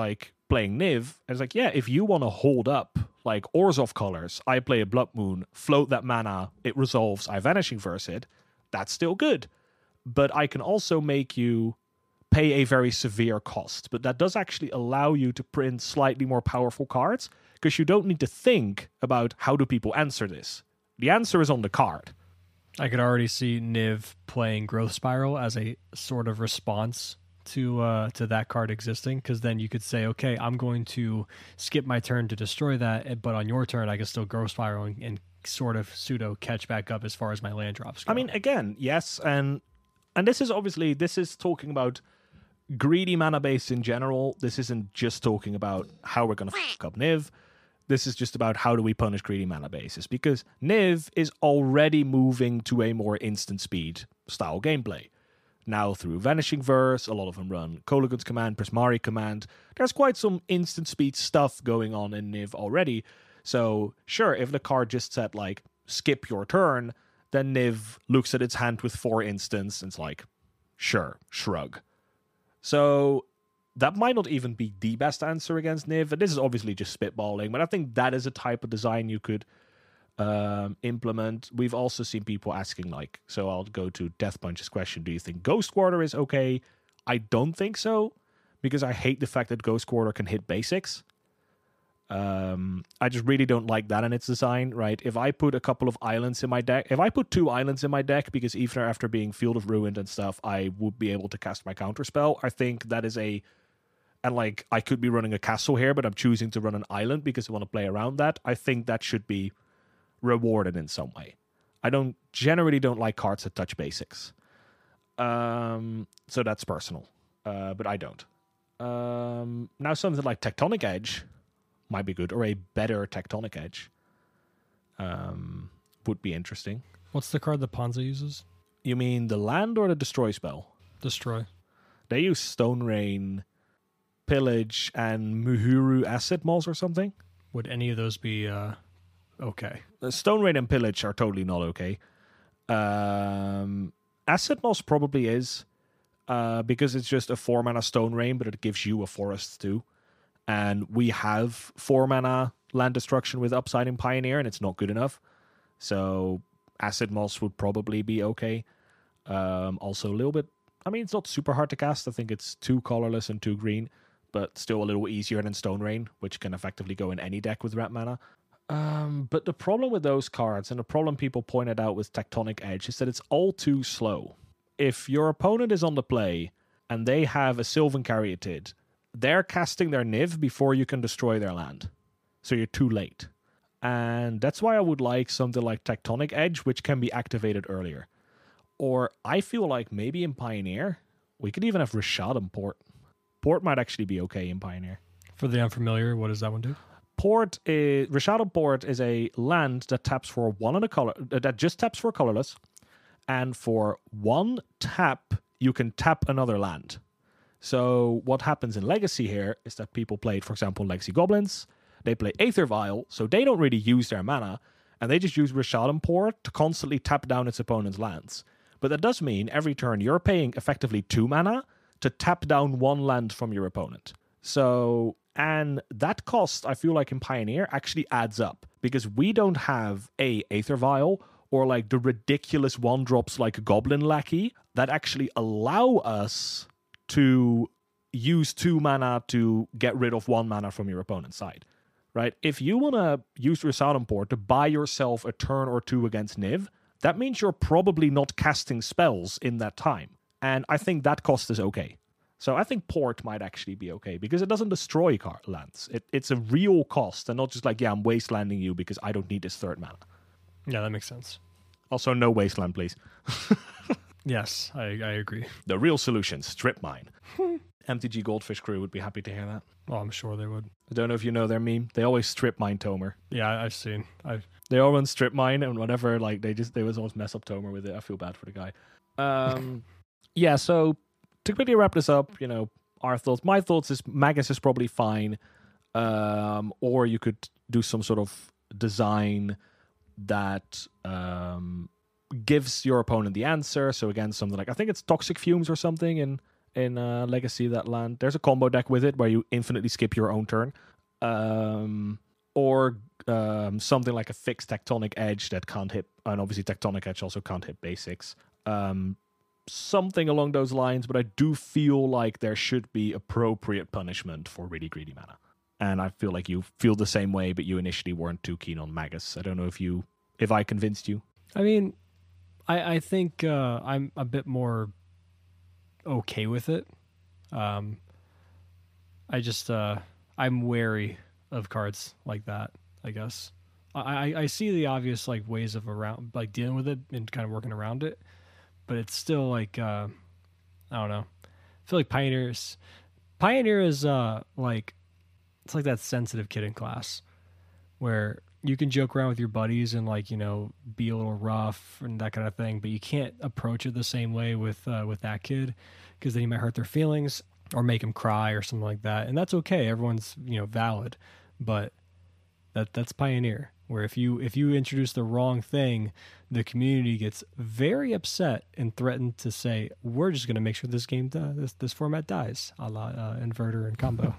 playing Niv, and it's like, yeah, if you want to hold up Orzhov colors, I play a Blood Moon, float that mana, it resolves, I Vanishing Verse it, that's still good. But I can also make you pay a very severe cost. But that does actually allow you to print slightly more powerful cards, because you don't need to think about how do people answer this. The answer is on the card. I could already see Niv playing Growth Spiral as a sort of response to that card existing, because then you could say, okay, I'm going to skip my turn to destroy that, but on your turn I can still Growth Spiral and sort of pseudo catch back up as far as my land drops go. I mean, again, yes, and this is talking about greedy mana base in general. This isn't just talking about how we're going to fuck up Niv. This is just about how do we punish greedy mana bases, because Niv is already moving to a more instant speed style gameplay. Now through Vanishing Verse, a lot of them run Kolagun's Command, Prismari Command. There's quite some instant speed stuff going on in Niv already. So sure, if the card just said skip your turn, then Niv looks at its hand with 4 instants and it's shrug. So That might not even be the best answer against Niv. And this is obviously just spitballing, but I think that is a type of design you could implement. We've also seen people asking, like, so I'll go to Deathpunch's question. Do you think Ghost Quarter is okay? I don't think so, because I hate the fact that Ghost Quarter can hit basics. I just really don't like that in its design, right? If I put a couple of islands in my deck, if I put 2 islands in my deck, because even after being Field of Ruined and stuff, I would be able to cast my counterspell. I think that is a... And, like, I could be running a castle here, but I'm choosing to run an island because I want to play around that. I think that should be rewarded in some way. I don't generally don't like cards that touch basics. So that's personal. But I don't. Now something like Tectonic Edge might be good, or a better Tectonic Edge would be interesting. What's the card that Ponza uses? You mean the land or the destroy spell? Destroy. They use Stone Rain, Pillage, and Muhuru Acid Malls or something. Would any of those be okay? Stone Rain and Pillage are totally not okay. Acid Malls probably is, because it's just a 4-mana Stone Rain, but it gives you a forest too. And we have 4-mana land destruction with upside in Pioneer, and it's not good enough. So Acid Moss would probably be okay. Also a little bit... I mean, it's not super hard to cast. I think it's 2 colorless and 2 green, but still a little easier than Stone Rain, which can effectively go in any deck with rat mana. But the problem with those cards, and the problem people pointed out with Tectonic Edge, is that it's all too slow. If your opponent is on the play, and they have a Sylvan Caryatid, they're casting their Niv before you can destroy their land. So you're too late. And that's why I would like something like Tectonic Edge, which can be activated earlier. Or I feel like maybe in Pioneer, we could even have Rashad and Port. Port might actually be okay in Pioneer. For the unfamiliar, what does that one do? Rashad and Port is a land that taps for 1 and a color, that just taps for colorless. And for 1 tap, you can tap another land. So what happens in Legacy here is that people played, for example, Legacy Goblins. They play Aether Vial, so they don't really use their mana, and they just use Rishadan Port to constantly tap down its opponent's lands. But that does mean every turn you're paying effectively 2 mana to tap down 1 land from your opponent. So, and that cost, I feel like in Pioneer, actually adds up, because we don't have a Aether Vial or like the ridiculous 1-drops like Goblin Lackey that actually allow us to use 2 mana to get rid of 1 mana from your opponent's side, right? If you want to use Rishadan Port to buy yourself a turn or two against Niv, that means you're probably not casting spells in that time. And I think that cost is okay. So I think Port might actually be okay, because it doesn't destroy lands. It's a real cost, and not just like, yeah, I'm wastelanding you because I don't need this 3rd mana. Yeah, that makes sense. Also, no wasteland, please. Yes, I agree. The real solution, strip mine. MTG Goldfish Crew would be happy to hear that. Oh, I'm sure they would. I don't know if you know their meme. They always strip mine Tomer. Yeah, I've seen. They all run strip mine and whatever. Like they always mess up Tomer with it. I feel bad for the guy. Yeah. So to quickly wrap this up, you know, our thoughts. My thoughts is Magus is probably fine, or you could do some sort of design that gives your opponent the answer. So again, something like, I think it's Toxic Fumes or something in Legacy, that land. There's a combo deck with it where you infinitely skip your own turn. Or something like a fixed Tectonic Edge that can't hit, and obviously Tectonic Edge also can't hit basics. Something along those lines, but I do feel like there should be appropriate punishment for really greedy mana. And I feel like you feel the same way, but you initially weren't too keen on Magus. I don't know if I convinced you. I mean, I think I'm a bit more okay with it. I just I'm wary of cards like that, I guess. I see the obvious like ways of around, like dealing with it and kind of working around it, but it's still like I don't know. I feel like Pioneer is like it's like that sensitive kid in class where you can joke around with your buddies and, like, you know, be a little rough and that kind of thing, but you can't approach it the same way with that kid, because then you might hurt their feelings or make them cry or something like that. And that's okay. Everyone's, you know, valid, but that's Pioneer. where if you introduce the wrong thing, the community gets very upset and threatened to say, we're just going to make sure this game, this format dies, a la Inverter and Combo.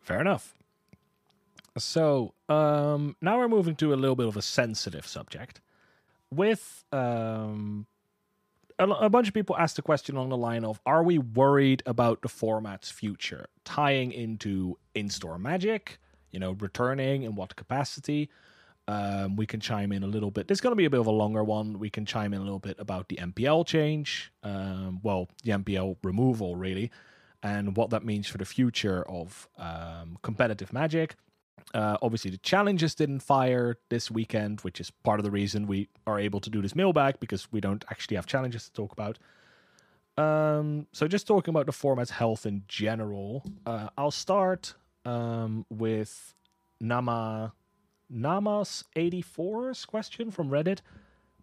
Fair enough. So now we're moving to a little bit of a sensitive subject. With a bunch of people asked the question along the line of, are we worried about the format's future? Tying into in-store magic, returning in what capacity? We can chime in a little bit. There's going to be a bit of a longer one. We can chime in a little bit about the MPL change. The MPL removal, really, and what that means for the future of competitive magic. Obviously, the challenges didn't fire this weekend, which is part of the reason we are able to do this mailbag, because we don't actually have challenges to talk about. So just talking about the format's health in general, I'll start with Namas84's question from Reddit.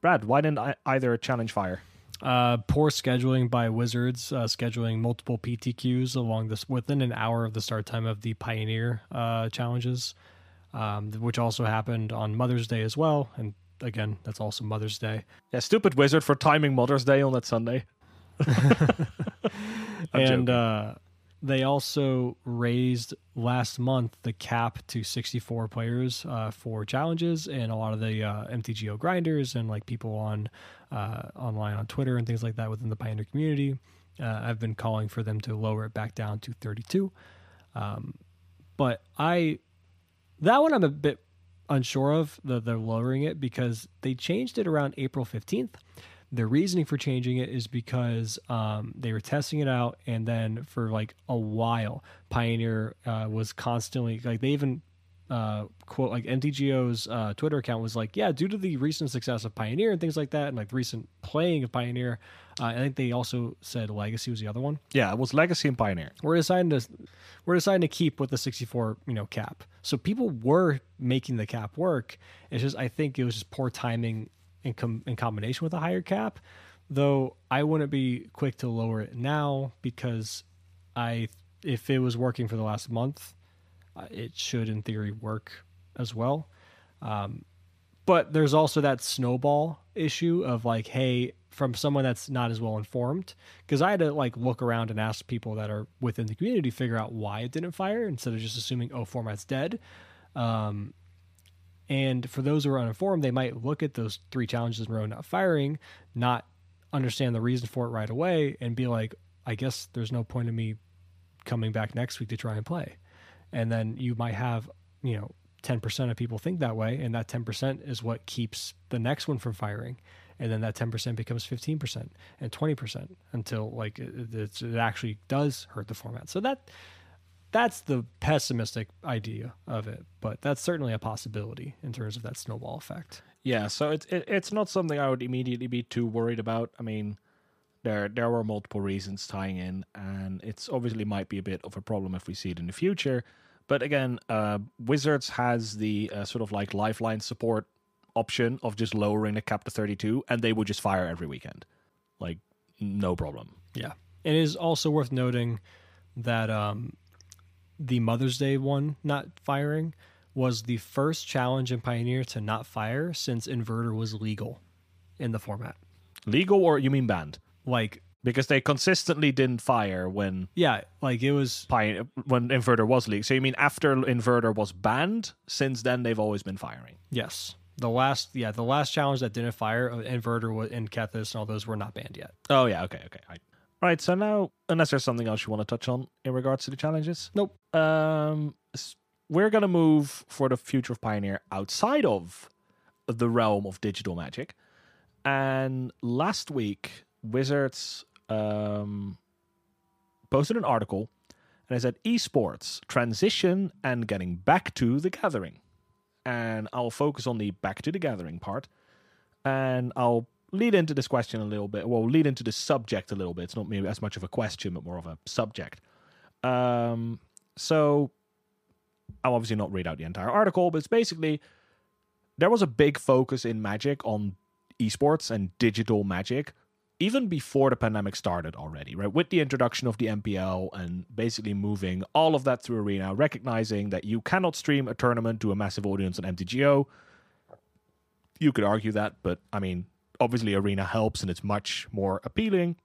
Brad, why didn't either challenge fire? Poor scheduling by Wizards, scheduling multiple PTQs within an hour of the start time of the Pioneer challenges, which also happened on Mother's Day as well. And again, that's also Mother's Day. Yeah, stupid Wizard for timing Mother's Day on that Sunday. And they also raised last month the cap to 64 players for challenges, and a lot of the MTGO grinders and people on online on Twitter and things like that within the Pioneer community, I've been calling for them to lower it back down to 32. That one I'm a bit unsure of, they're lowering it, because they changed it around April 15th. The reasoning for changing it is because they were testing it out, and then for a while, Pioneer was constantly they even quote MTGO's Twitter account was due to the recent success of Pioneer and things like that, and the recent playing of Pioneer. I think they also said Legacy was the other one. Yeah, it was Legacy and Pioneer. We're deciding to keep with the 64 cap. So people were making the cap work. It's just, I think it was just poor timing in combination with a higher cap, though I wouldn't be quick to lower it now, because if it was working for the last month, it should in theory work as well. But there's also that snowball issue of hey, from someone that's not as well informed, because I had to look around and ask people that are within the community, figure out why it didn't fire instead of just assuming, oh, format's dead. And for those who are uninformed, they might look at those three challenges in a row not firing, not understand the reason for it right away, and be like, I guess there's no point in me coming back next week to try and play. And then you might have, 10% of people think that way, and that 10% is what keeps the next one from firing. And then that 10% becomes 15% and 20% until it actually does hurt the format. So that's the pessimistic idea of it, but that's certainly a possibility in terms of that snowball effect. Yeah, so it's not something I would immediately be too worried about. I mean, there were multiple reasons tying in, and it's obviously might be a bit of a problem if we see it in the future. But again, Wizards has the lifeline support option of just lowering the cap to 32, and they would just fire every weekend. No problem. Yeah. It is also worth noting that... the Mother's Day one not firing was the first challenge in Pioneer to not fire since Inverter was legal in the format. Legal, or you mean banned? Because they consistently didn't fire when... Yeah, it was... when Inverter was legal. So you mean after Inverter was banned, since then they've always been firing? Yes. The last challenge that didn't fire, Inverter and Kethis and all those were not banned yet. Oh, yeah, okay. Right, so now, unless there's something else you want to touch on in regards to the challenges? Nope. We're going to move for the future of Pioneer outside of the realm of digital magic. And last week, Wizards posted an article, and it said, esports, transition and getting back to the gathering. And I'll focus on the back to the gathering part, and I'll lead into this question a little bit. Well, lead into the subject a little bit. It's not maybe as much of a question, but more of a subject. So I'll obviously not read out the entire article, but it's basically there was a big focus in Magic on esports and digital Magic even before the pandemic started already, right? With the introduction of the MPL and basically moving all of that through Arena, recognizing that you cannot stream a tournament to a massive audience on MTGO. You could argue that, but I mean, obviously Arena helps and it's much more appealing.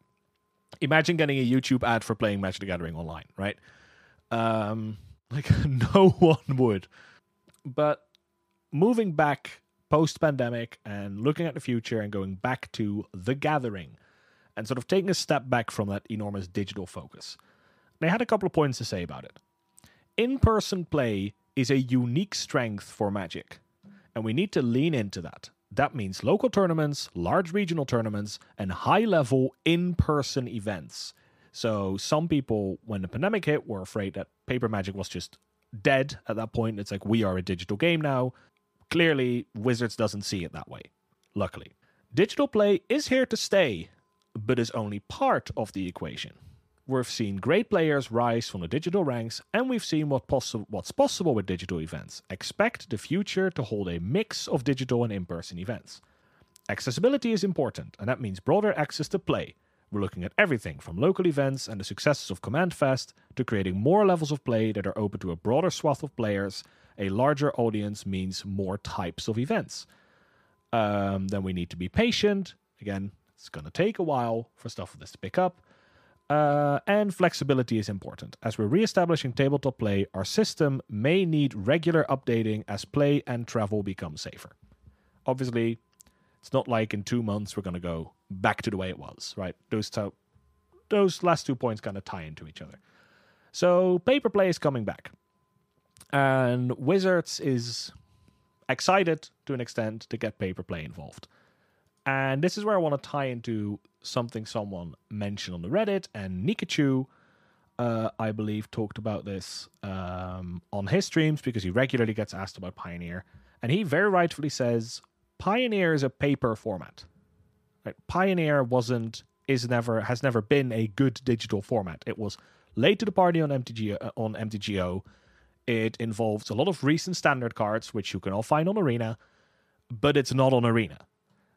Imagine getting a YouTube ad for playing Magic the Gathering online, right? Like, no one would. But moving back post-pandemic and looking at the future and going back to The Gathering and sort of taking a step back from that enormous digital focus, they had a couple of points to say about it. In-person play is a unique strength for Magic, and we need to lean into that. That means local tournaments, large regional tournaments, and high-level in-person events. So some people, when the pandemic hit, were afraid that paper Magic was just dead at that point. It's like, we are a digital game now. Clearly, Wizards doesn't see it that way, luckily. Digital play is here to stay, but is only part of the equation. We've seen great players rise from the digital ranks, and we've seen what's possible with digital events. Expect the future to hold a mix of digital and in-person events. Accessibility is important, and that means broader access to play. We're looking at everything from local events and the successes of Command Fest to creating more levels of play that are open to a broader swath of players. A larger audience means more types of events. Then we need to be patient. Again, it's going to take a while for stuff like this to pick up. And flexibility is important. As we're reestablishing tabletop play, our system may need regular updating as play and travel become safer. Obviously, it's not like in 2 months we're going to go back to the way it was, right? Those last 2 points kind of tie into each other. So paper play is coming back. And Wizards is excited, to an extent, to get paper play involved. And this is where I want to tie into something someone mentioned on the Reddit, and Nikachu, I believe, talked about this on his streams, because he regularly gets asked about Pioneer. And he very rightfully says, Pioneer is a paper format. Right? Pioneer has never been a good digital format. It was late to the party on MTGO. It involves a lot of recent standard cards, which you can all find on Arena, but it's not on Arena.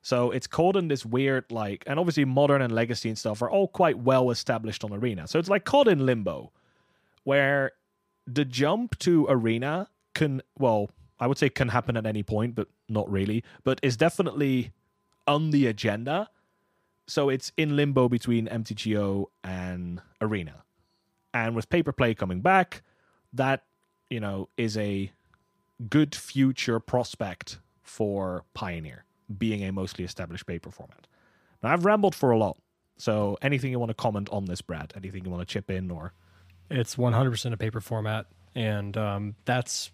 So it's caught in this weird, and obviously Modern and Legacy and stuff are all quite well established on Arena. So it's caught in limbo, where the jump to Arena can happen at any point, but not really, but is definitely on the agenda. So it's in limbo between MTGO and Arena. And with paper play coming back, that is a good future prospect for Pioneer, being a mostly established paper format. Now, I've rambled for a lot, so anything you want to comment on this, Brad? Anything you want to chip in? Or it's 100% a paper format, and that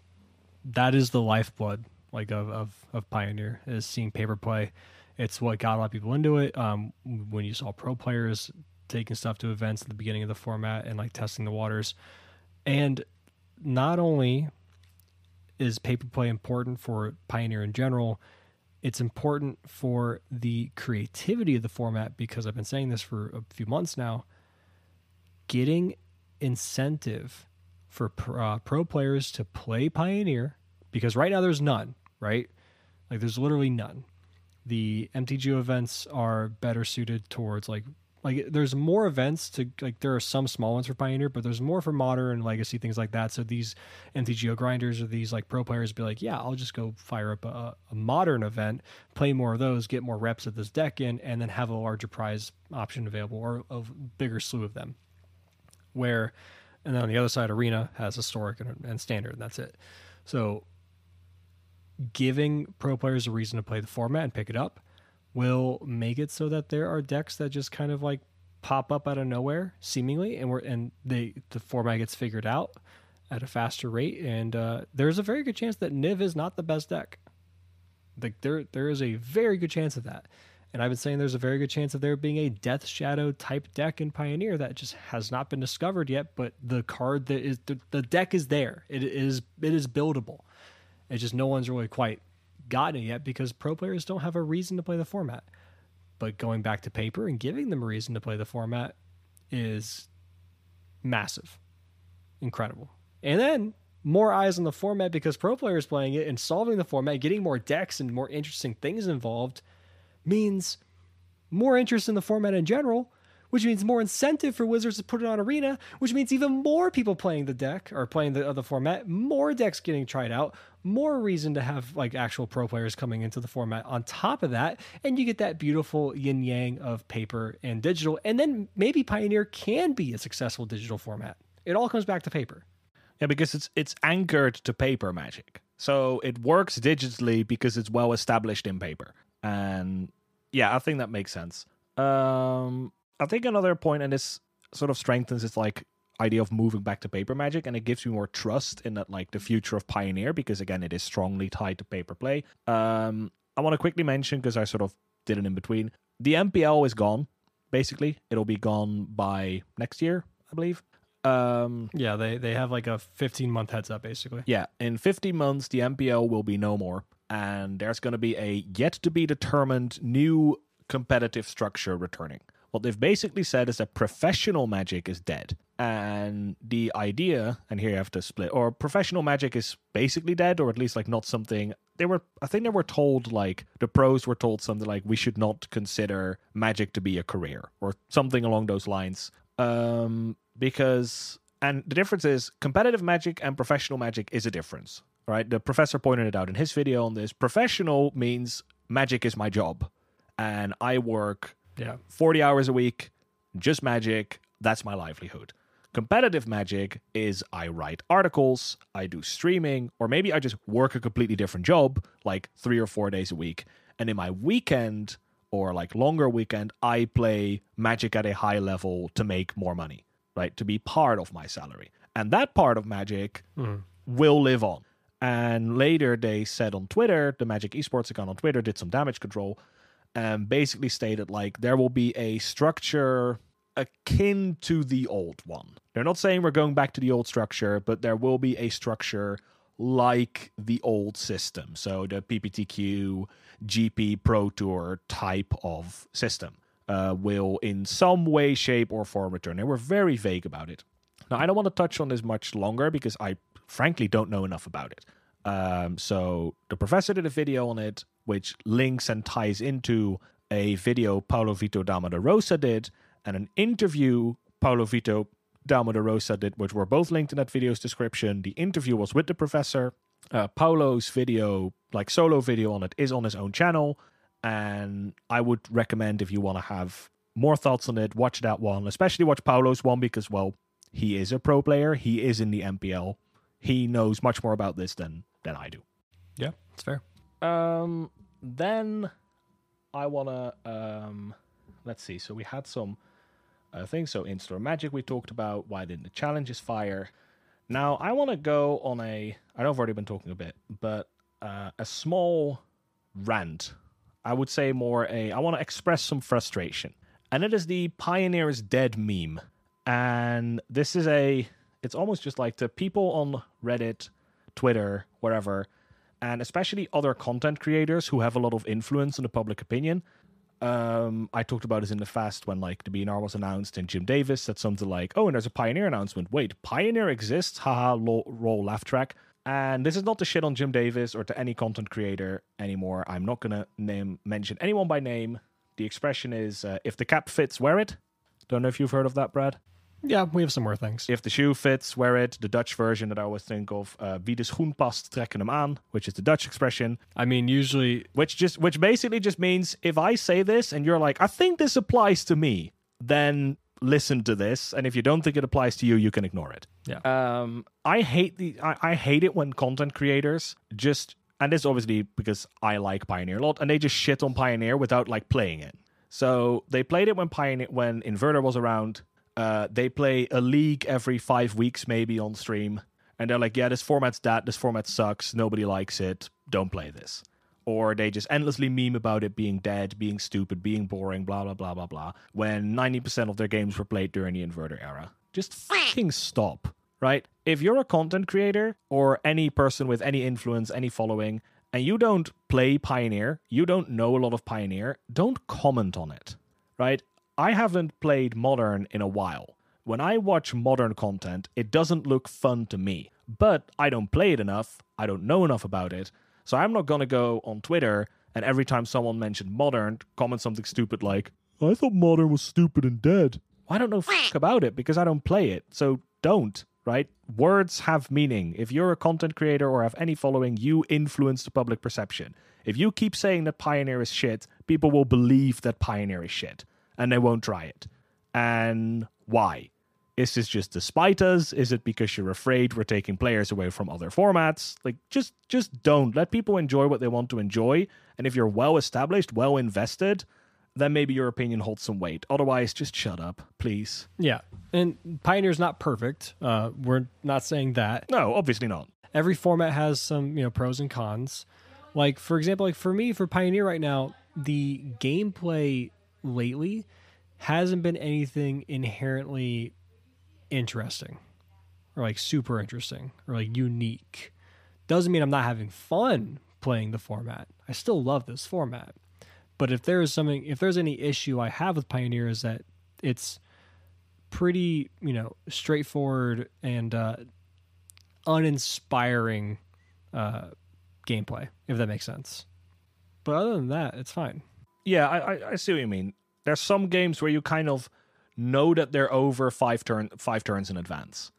is the lifeblood of Pioneer, is seeing paper play. It's what got a lot of people into it. When you saw pro players taking stuff to events at the beginning of the format and testing the waters. And not only is paper play important for Pioneer in general, it's important for the creativity of the format, because I've been saying this for a few months now. Getting incentive for pro players to play Pioneer, because right now there's none, right? There's literally none. The MTGO events are better suited towards there's more events there are some small ones for Pioneer, but there's more for Modern and Legacy, things like that. So these MTGO grinders or these pro players be like, yeah, I'll just go fire up a Modern event, play more of those, get more reps of this deck in, and then have a larger prize option available, or a bigger slew of them. And then on the other side, Arena has historic and standard, and that's it. So giving pro players a reason to play the format and pick it up will make it so that there are decks that just kind of pop up out of nowhere, seemingly, and the format gets figured out at a faster rate. And there's a very good chance that Niv is not the best deck. There is a very good chance of that. And I've been saying there's a very good chance of there being a Death Shadow type deck in Pioneer that just has not been discovered yet. But the card that is the deck is there. It is buildable. It's just no one's really quite gotten it yet, because pro players don't have a reason to play the format. But going back to paper and giving them a reason to play the format is massive, incredible. And then more eyes on the format, because pro players playing it and solving the format, getting more decks and more interesting things involved, means more interest in the format in general, which means more incentive for Wizards to put it on Arena, which means even more people playing the deck or playing the other format, more decks getting tried out, more reason to have like actual pro players coming into the format on top of that. And you get that beautiful yin yang of paper and digital. And then maybe Pioneer can be a successful digital format. It all comes back to paper. Yeah, because it's anchored to paper Magic. So it works digitally because it's well established in paper. And yeah, I think that makes sense. I think another point, and this sort of strengthens its like idea of moving back to paper Magic, and it gives me more trust in that like the future of Pioneer, because again, it is strongly tied to paper play. I want to quickly mention, because I sort of did it in between, the MPL is gone. Basically, it'll be gone by next year, I believe. Yeah, they have like a 15-month heads up, basically. Yeah, in 15 months, the MPL will be no more, and there's going to be a yet to be determined new competitive structure returning. What they've basically said is that professional Magic is dead. And the idea, and here you have to split, or professional Magic is basically dead, or at least like not something. I think they were told, like the pros were told something like, we should not consider Magic to be a career or something along those lines. Because, and the difference is competitive Magic and professional Magic is a difference, right? The professor pointed it out in his video on this. Professional means Magic is my job and I work 40 hours a week, just Magic, that's my livelihood. Competitive Magic is I write articles, I do streaming, or maybe I just work a completely different job, like 3 or 4 days a week. And in my weekend, or like longer weekend, I play Magic at a high level to make more money, right? To be part of my salary. And that part of Magic will live on. And later they said on Twitter, the Magic Esports account on Twitter did some damage control, and basically stated, like, there will be a structure akin to the old one. They're not saying we're going back to the old structure, but there will be a structure like the old system. So the PPTQ, GP Pro Tour type of system will in some way, shape, or form return. They were very vague about it. Now, I don't want to touch on this much longer because I frankly don't know enough about it. So the professor did a video on it, which links and ties into a video Paulo Vitor Dama de Rosa did and an interview Paulo Vitor Dama de Rosa did, which were both linked in that video's description. The interview was with the professor. Paulo's video, like solo video on it, is on his own channel. And I would recommend, if you want to have more thoughts on it, watch that one, especially watch Paulo's one, because, well, he is a pro player. He is in the MPL. He knows much more about this than I do. Yeah, it's fair. Then I want to, let's see. So we had some things. So in-store Magic, we talked about. Why didn't the challenges fire? Now I want to go on a, I know I've already been talking a bit, but a small rant. I would say more I want to express some frustration. And it is the Pioneer is dead meme. And this is it's almost just like the people on Reddit, Twitter, wherever, and especially other content creators who have a lot of influence in the public opinion. I talked about this in the Fast when like the BNR was announced, and Jim Davis said something like, oh, and there's a Pioneer announcement. Wait, Pioneer exists? Haha, roll laugh track. And this is not to shit on Jim Davis or to any content creator anymore. I'm not going to mention anyone by name. The expression is, if the cap fits, wear it. Don't know if you've heard of that, Brad. Yeah, we have some more things. If the shoe fits, wear it. The Dutch version that I always think of, wie de schoen past, trekken hem aan, which is the Dutch expression. I mean, usually... Which basically just means, if I say this and you're like, I think this applies to me, then listen to this. And if you don't think it applies to you, you can ignore it. Yeah. I hate it when content creators just... And this is obviously because I like Pioneer a lot, and they just shit on Pioneer without like playing it. So they played it when Inverter was around... they play a league every 5 weeks maybe on stream, and they're like, yeah, this format sucks, nobody likes it, don't play this. Or they just endlessly meme about it being dead, being stupid, being boring, blah blah blah blah blah, when 90% of their games were played during the Inverter era. Just fucking stop, right? If you're a content creator or any person with any influence, any following, and you don't play Pioneer, you don't know a lot of Pioneer, don't comment on it, right? I haven't played Modern in a while. When I watch Modern content, it doesn't look fun to me. But I don't play it enough. I don't know enough about it. So I'm not going to go on Twitter and every time someone mentioned Modern, comment something stupid like, I thought Modern was stupid and dead. I don't know fuck about it because I don't play it. So don't, right? Words have meaning. If you're a content creator or have any following, you influence the public perception. If you keep saying that Pioneer is shit, people will believe that Pioneer is shit and they won't try it. And why? Is this just to spite us? Is it because you're afraid we're taking players away from other formats? Like, just don't. Let people enjoy what they want to enjoy. And if you're well-established, well-invested, then maybe your opinion holds some weight. Otherwise, just shut up, please. Yeah, and Pioneer's not perfect. We're not saying that. No, obviously not. Every format has some, you know, pros and cons. Like, for example, like for me, for Pioneer right now, the gameplay lately hasn't been anything inherently interesting or like super interesting or like unique. Doesn't mean I'm not having fun playing the format. I still love this format, but if there's any issue I have with Pioneer is that it's pretty, you know, straightforward and uninspiring gameplay, if that makes sense. But other than that, it's fine. Yeah, I see what you mean. There's some games where you kind of know that they're over five turns in advance.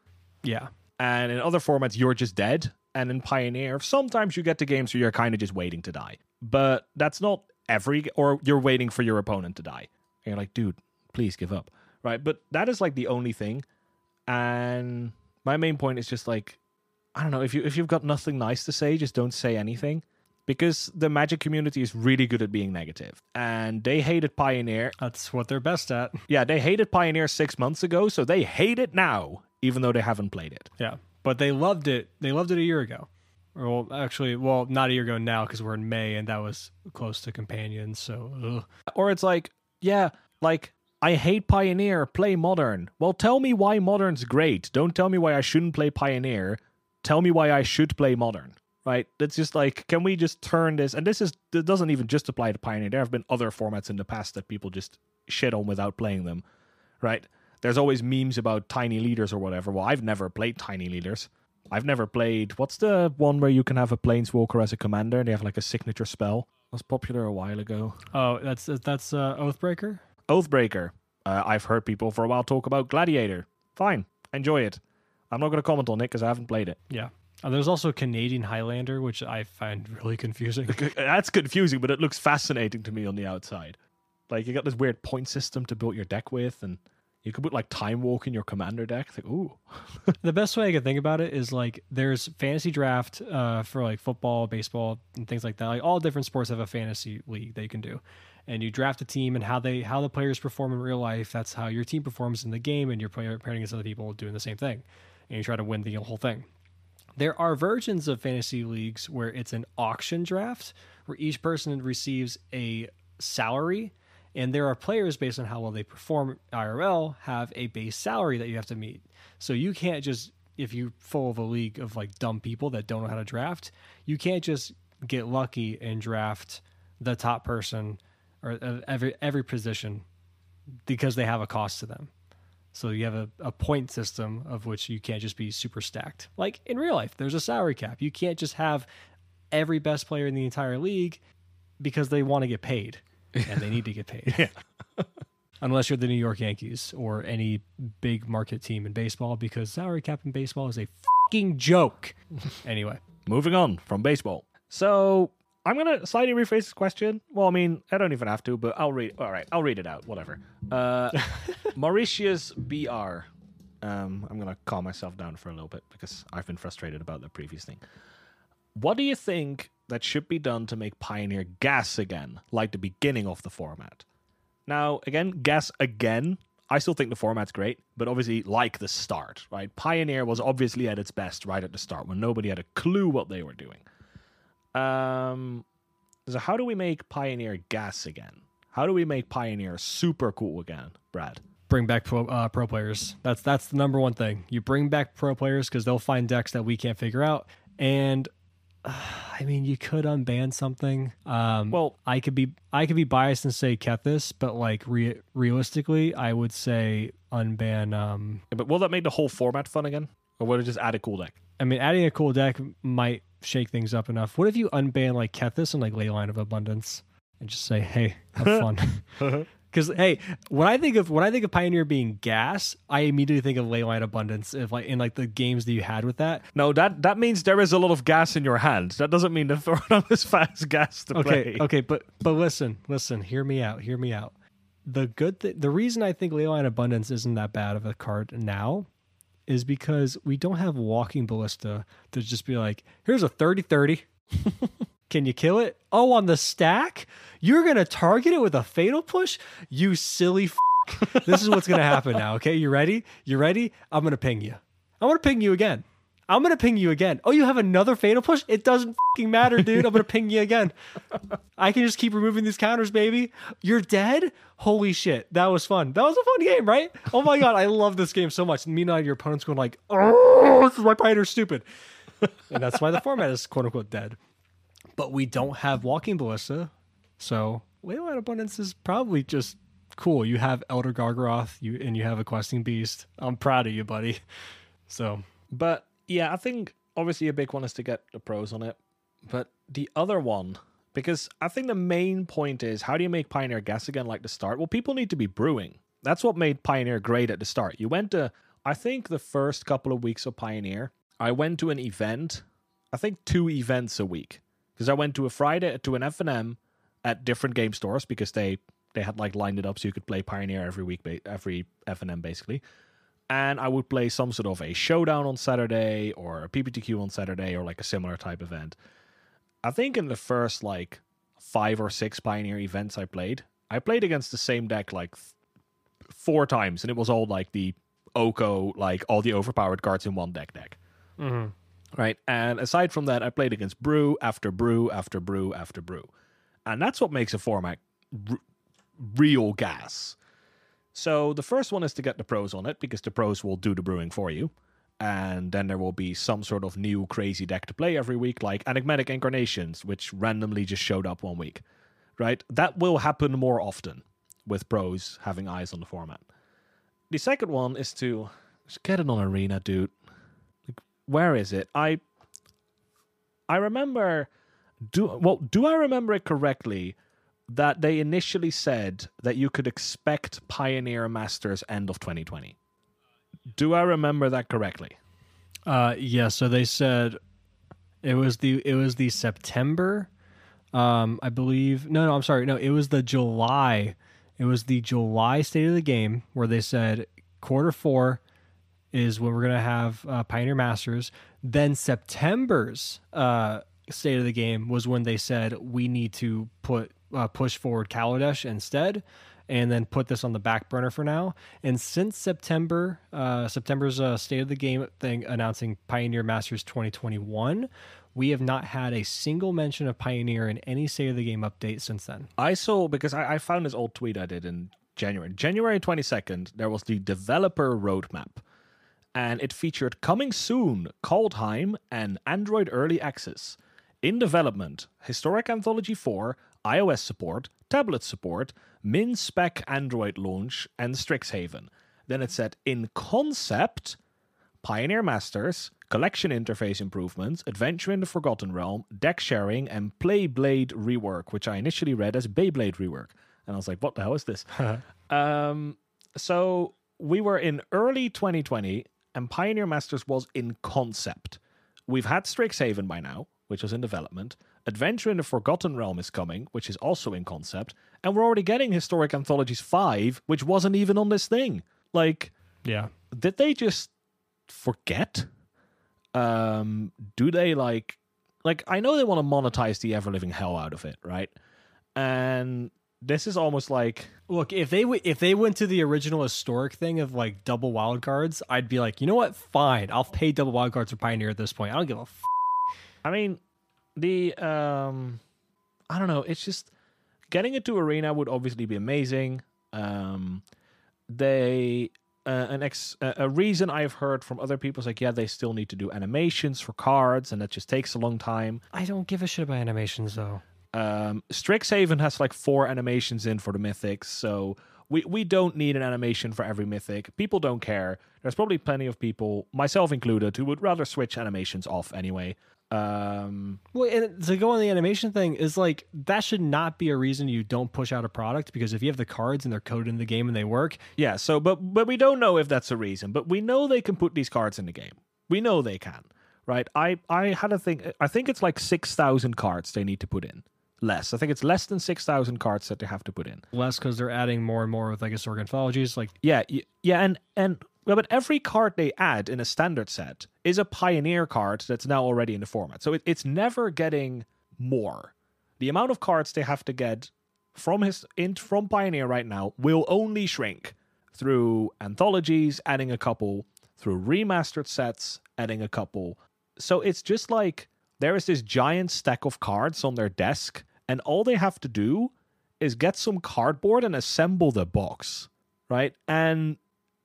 Yeah. And in other formats, you're just dead. And in Pioneer, sometimes you get to games where you're kind of just waiting to die. But that's not every... Or you're waiting for your opponent to die. And you're like, dude, please give up. Right? But that is like the only thing. And my main point is just like, I don't know, if you've got nothing nice to say, just don't say anything. Because the Magic community is really good at being negative. And they hated Pioneer. That's what they're best at. Yeah, they hated Pioneer 6 months ago, so they hate it now, even though they haven't played it. Yeah, but they loved it. They loved it a year ago. Well, actually, not a year ago now, because we're in May, and that was close to Companions, so... Ugh. Or it's like, yeah, like, I hate Pioneer, play Modern. Well, tell me why Modern's great. Don't tell me why I shouldn't play Pioneer. Tell me why I should play Modern. Right, that's just like, can we just turn this? And this doesn't even just apply to Pioneer. There have been other formats in the past that people just shit on without playing them, right? There's always memes about tiny leaders or whatever. Well, I've never played tiny leaders. I've never played, what's the one where you can have a planeswalker as a commander and they have like a signature spell? That was popular a while ago. Oh, that's Oathbreaker? Oathbreaker. I've heard people for a while talk about Gladiator. Fine, enjoy it. I'm not going to comment on it because I haven't played it. Yeah. There's also Canadian Highlander, which I find really confusing. That's confusing, but it looks fascinating to me on the outside. Like, you got this weird point system to build your deck with, and you could put, like, Time Walk in your commander deck. It's like, ooh. The best way I could think about it is, like, there's fantasy draft for, like, football, baseball, and things like that. Like, all different sports have a fantasy league that you can do. And you draft a team, and how the players perform in real life, that's how your team performs in the game, and you're pairing against other people doing the same thing. And you try to win the whole thing. There are versions of fantasy leagues where it's an auction draft where each person receives a salary, and there are players based on how well they perform IRL have a base salary that you have to meet. So you can't just, if you're full of a league of like dumb people that don't know how to draft, you can't just get lucky and draft the top person or every position because they have a cost to them. So you have a point system of which you can't just be super stacked. Like in real life, there's a salary cap. You can't just have every best player in the entire league because they want to get paid and they need to get paid. Yeah. Unless you're the New York Yankees or any big market team in baseball, because salary cap in baseball is a fucking joke. Anyway, moving on from baseball. So I'm going to slightly rephrase this question. Well, I mean, I don't even have to, but I'll read. All right, I'll read it out. Whatever. Mauritius BR. I'm going to calm myself down for a little bit because I've been frustrated about the previous thing. What do you think that should be done to make Pioneer gas again, like the beginning of the format? Now, again, gas again. I still think the format's great, but obviously like the start, right? Pioneer was obviously at its best right at the start when nobody had a clue what they were doing. So how do we make Pioneer gas again? How do we make Pioneer super cool again, Brad? Bring back pro players. That's the number one thing. You bring back pro players because they'll find decks that we can't figure out. And I mean, you could unban something. Well, I could be biased and say Kethis, but like realistically, I would say unban. Yeah, but will that make the whole format fun again, or would it just add a cool deck? I mean, adding a cool deck might shake things up enough. What if you unban like Kethis and like Leyline of Abundance and just say, hey, have fun? Because hey, when I think of Pioneer being gas, I immediately think of Leyline Abundance, if like in like the games that you had with that. No, that means there is a lot of gas in your hand. That doesn't mean to throw on as fast gas to play. Okay, but listen, hear me out. The reason I think Leyline Abundance isn't that bad of a card now is because we don't have Walking Ballista to just be like, here's a 30-30. Can you kill it? Oh, on the stack? You're going to target it with a fatal push? You silly f***. This is what's going to happen now, okay? You ready? I'm going to ping you again. Oh, you have another fatal push? It doesn't f***ing matter, dude. I'm going to ping you again. I can just keep removing these counters, baby. You're dead? Holy shit. That was fun. That was a fun game, right? Oh, my God. I love this game so much. And meanwhile, your opponent's going like, oh, this is why Pioneer's stupid. And that's why the format is quote-unquote dead. But we don't have Walking Ballista, so Leyline Abundance is probably just cool. You have Elder Gargaroth, and you have a Questing Beast. I'm proud of you, buddy. So, but yeah, I think obviously a big one is to get the pros on it. But the other one, because I think the main point is, how do you make Pioneer gas again like the start? Well, people need to be brewing. That's what made Pioneer great at the start. You went to, I think the first couple of weeks of Pioneer, I went to an event, I think 2 events a week. Because I went to a Friday to an F&M at different game stores, because they had like lined it up so you could play Pioneer every week, every F&M basically. And I would play some sort of a showdown on Saturday or a PPTQ on Saturday or like a similar type event. I think in the first like 5 or 6 Pioneer events I played against the same deck like 4 times, and it was all like the Oko, like all the overpowered cards in one deck. Mm-hmm. Right, and aside from that, I played against brew after brew after brew after brew. And that's what makes a format real gas. So the first one is to get the pros on it, because the pros will do the brewing for you. And then there will be some sort of new crazy deck to play every week, like Enigmatic Incarnations, which randomly just showed up one week. Right, that will happen more often with pros having eyes on the format. The second one is to just get it on Arena, dude. Where is it? I remember... Do I remember it correctly that they initially said that you could expect Pioneer Masters end of 2020? Do I remember that correctly? Yeah, so they said it was the September, I believe... No, I'm sorry. No, it was the July. It was the July State of the Game where they said Q4... is when we're going to have Pioneer Masters. Then September's State of the Game was when they said, we need to push forward Kaladesh instead, and then put this on the back burner for now. And since September, September's State of the Game thing announcing Pioneer Masters 2021, we have not had a single mention of Pioneer in any State of the Game update since then. I saw, because I found this old tweet I did in January 22nd, there was the developer roadmap. And it featured Coming Soon, Kaldheim, and Android Early Access. In development, Historic Anthology 4, iOS support, tablet support, min-spec Android launch, and Strixhaven. Then it said, in concept, Pioneer Masters, collection interface improvements, Adventure in the Forgotten Realm, deck sharing, and Playblade rework, which I initially read as Beyblade rework. And I was like, what the hell is this? So we were in early 2020... and Pioneer Masters was in concept. We've had Strixhaven by now, which was in development. Adventure in the Forgotten Realm is coming, which is also in concept. And we're already getting Historic Anthologies 5, which wasn't even on this thing. Like, yeah, did they just forget? Do they like I know they want to monetize the ever-living hell out of it, right? And this is almost like... Look, if they went to the original historic thing of like double wild cards, I'd be like, you know what? Fine, I'll pay double wild cards for Pioneer at this point. I don't give a f***. I mean, the... I don't know. It's just... Getting it to Arena would obviously be amazing. A reason I've heard from other people is like, yeah, they still need to do animations for cards, and that just takes a long time. I don't give a shit about animations, though. Strixhaven has like 4 animations in for the mythics, so we don't need an animation for every mythic. People don't care. There's probably plenty of people, myself included, who would rather switch animations off anyway. Well, and to go on the animation thing is like, that should not be a reason you don't push out a product, because if you have the cards and they're coded in the game and they work. Yeah. So, but we don't know if that's a reason, but we know they can put these cards in the game. We know they can, right? I had a thing, I think it's like 6,000 cards they need to put in. Less. I think it's less than 6,000 cards that they have to put in. Less because they're adding more and more with, I guess, organthologies. Like yeah, and but every card they add in a standard set is a pioneer card that's now already in the format. So it's never getting more. The amount of cards they have to get from Pioneer right now will only shrink through anthologies, adding a couple, through remastered sets, adding a couple. So it's just like there is this giant stack of cards on their desk, and all they have to do is get some cardboard and assemble the box, right? And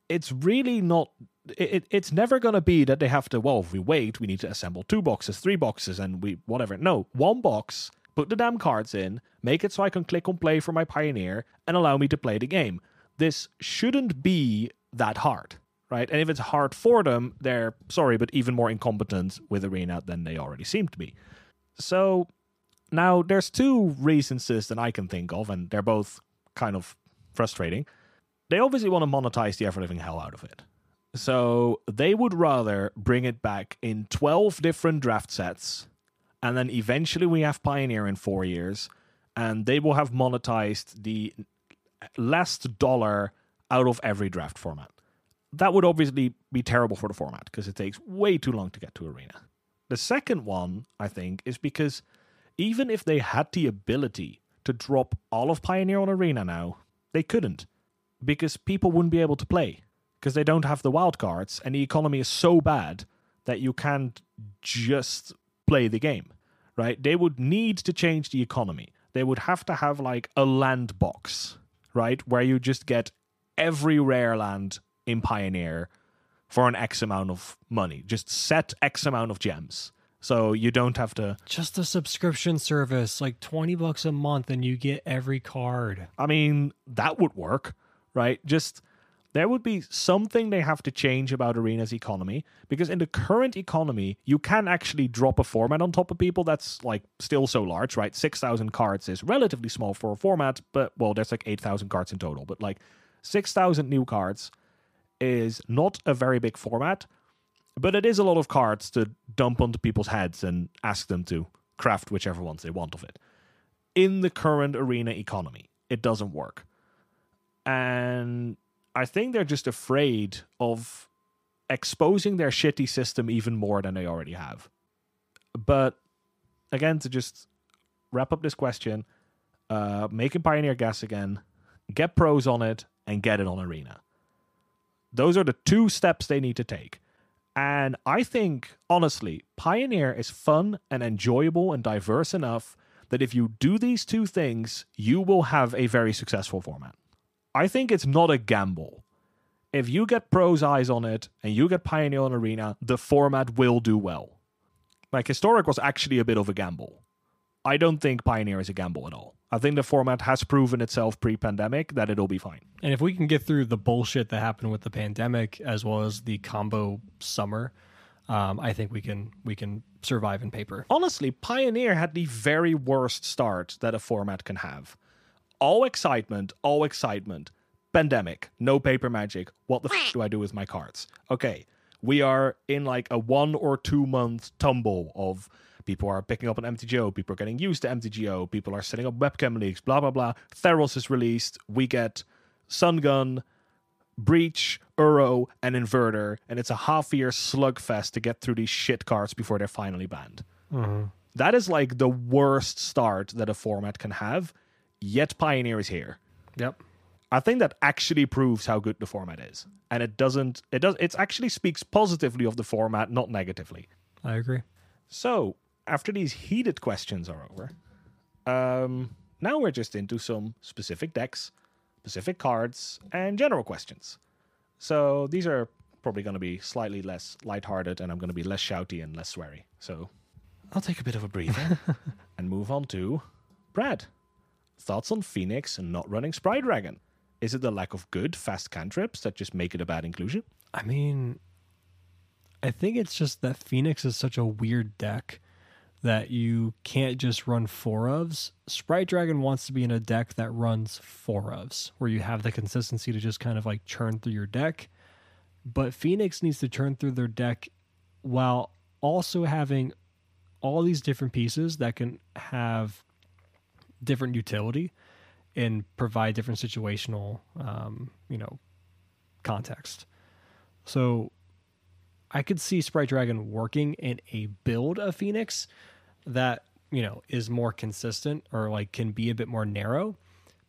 it's really not... It's never going to be that they have to, well, if we wait, we need to assemble 2 boxes, 3 boxes, and we whatever. No, 1 box, put the damn cards in, make it so I can click on play for my Pioneer, and allow me to play the game. This shouldn't be that hard, right? And if it's hard for them, they're, sorry, but even more incompetent with Arena than they already seem to be. So now there's 2 reasons that I can think of, and they're both kind of frustrating. They obviously want to monetize the ever-living hell out of it. So they would rather bring it back in 12 different draft sets, and then eventually we have Pioneer in 4 years, and they will have monetized the last dollar out of every draft format. That would obviously be terrible for the format because it takes way too long to get to Arena. The second one, I think, is because even if they had the ability to drop all of Pioneer on Arena now, they couldn't, because people wouldn't be able to play because they don't have the wild cards, and the economy is so bad that you can't just play the game, right? They would need to change the economy. They would have to have like a land box, right, where you just get every rare land in Pioneer for an X amount of money. Just set X amount of gems. So you don't have to... Just a subscription service, like $20 a month, and you get every card. I mean, that would work, right? Just, there would be something they have to change about Arena's economy, because in the current economy, you can actually drop a format on top of people that's like still so large, right? 6,000 cards is relatively small for a format, but, well, there's like 8,000 cards in total, but like 6,000 new cards is not a very big format, but it is a lot of cards to dump onto people's heads and ask them to craft whichever ones they want of it. In the current Arena economy, it doesn't work. And I think they're just afraid of exposing their shitty system even more than they already have. But again, to just wrap up this question, making Pioneer gas again, get pros on it, and get it on Arena. Those are the 2 steps they need to take. And I think, honestly, Pioneer is fun and enjoyable and diverse enough that if you do these 2 things, you will have a very successful format. I think it's not a gamble. If you get pros' eyes on it and you get Pioneer on Arena, the format will do well. Like, Historic was actually a bit of a gamble. I don't think Pioneer is a gamble at all. I think the format has proven itself pre-pandemic that it'll be fine. And if we can get through the bullshit that happened with the pandemic as well as the combo summer, I think we can survive in paper. Honestly, Pioneer had the very worst start that a format can have. All excitement. Pandemic. No paper magic. What the do I do with my cards? Okay, we are in like a 1 or 2 month tumble of... People are picking up on MTGO. People are getting used to MTGO. People are setting up webcam leagues, blah, blah, blah. Theros is released. We get Sungun, Breach, Uro, and Inverter. And it's a half-year slugfest to get through these shit cards before they're finally banned. Mm-hmm. That is like the worst start that a format can have, yet Pioneer is here. Yep. I think that actually proves how good the format is. And it actually speaks positively of the format, not negatively. I agree. So... After these heated questions are over, now we're just into some specific decks, specific cards, and general questions. So these are probably going to be slightly less lighthearted, and I'm going to be less shouty and less sweary. So I'll take a bit of a breather and move on to Brad. Thoughts on Phoenix and not running Spry Dragon? Is it the lack of good, fast cantrips that just make it a bad inclusion? I mean, I think it's just that Phoenix is such a weird deck. that you can't just run 4-ofs. Sprite Dragon wants to be in a deck that runs 4-ofs, where you have the consistency to just kind of like churn through your deck. But Phoenix needs to churn through their deck while also having all these different pieces that can have different utility and provide different situational, context. So I could see Sprite Dragon working in a build of Phoenix that, is more consistent or like can be a bit more narrow,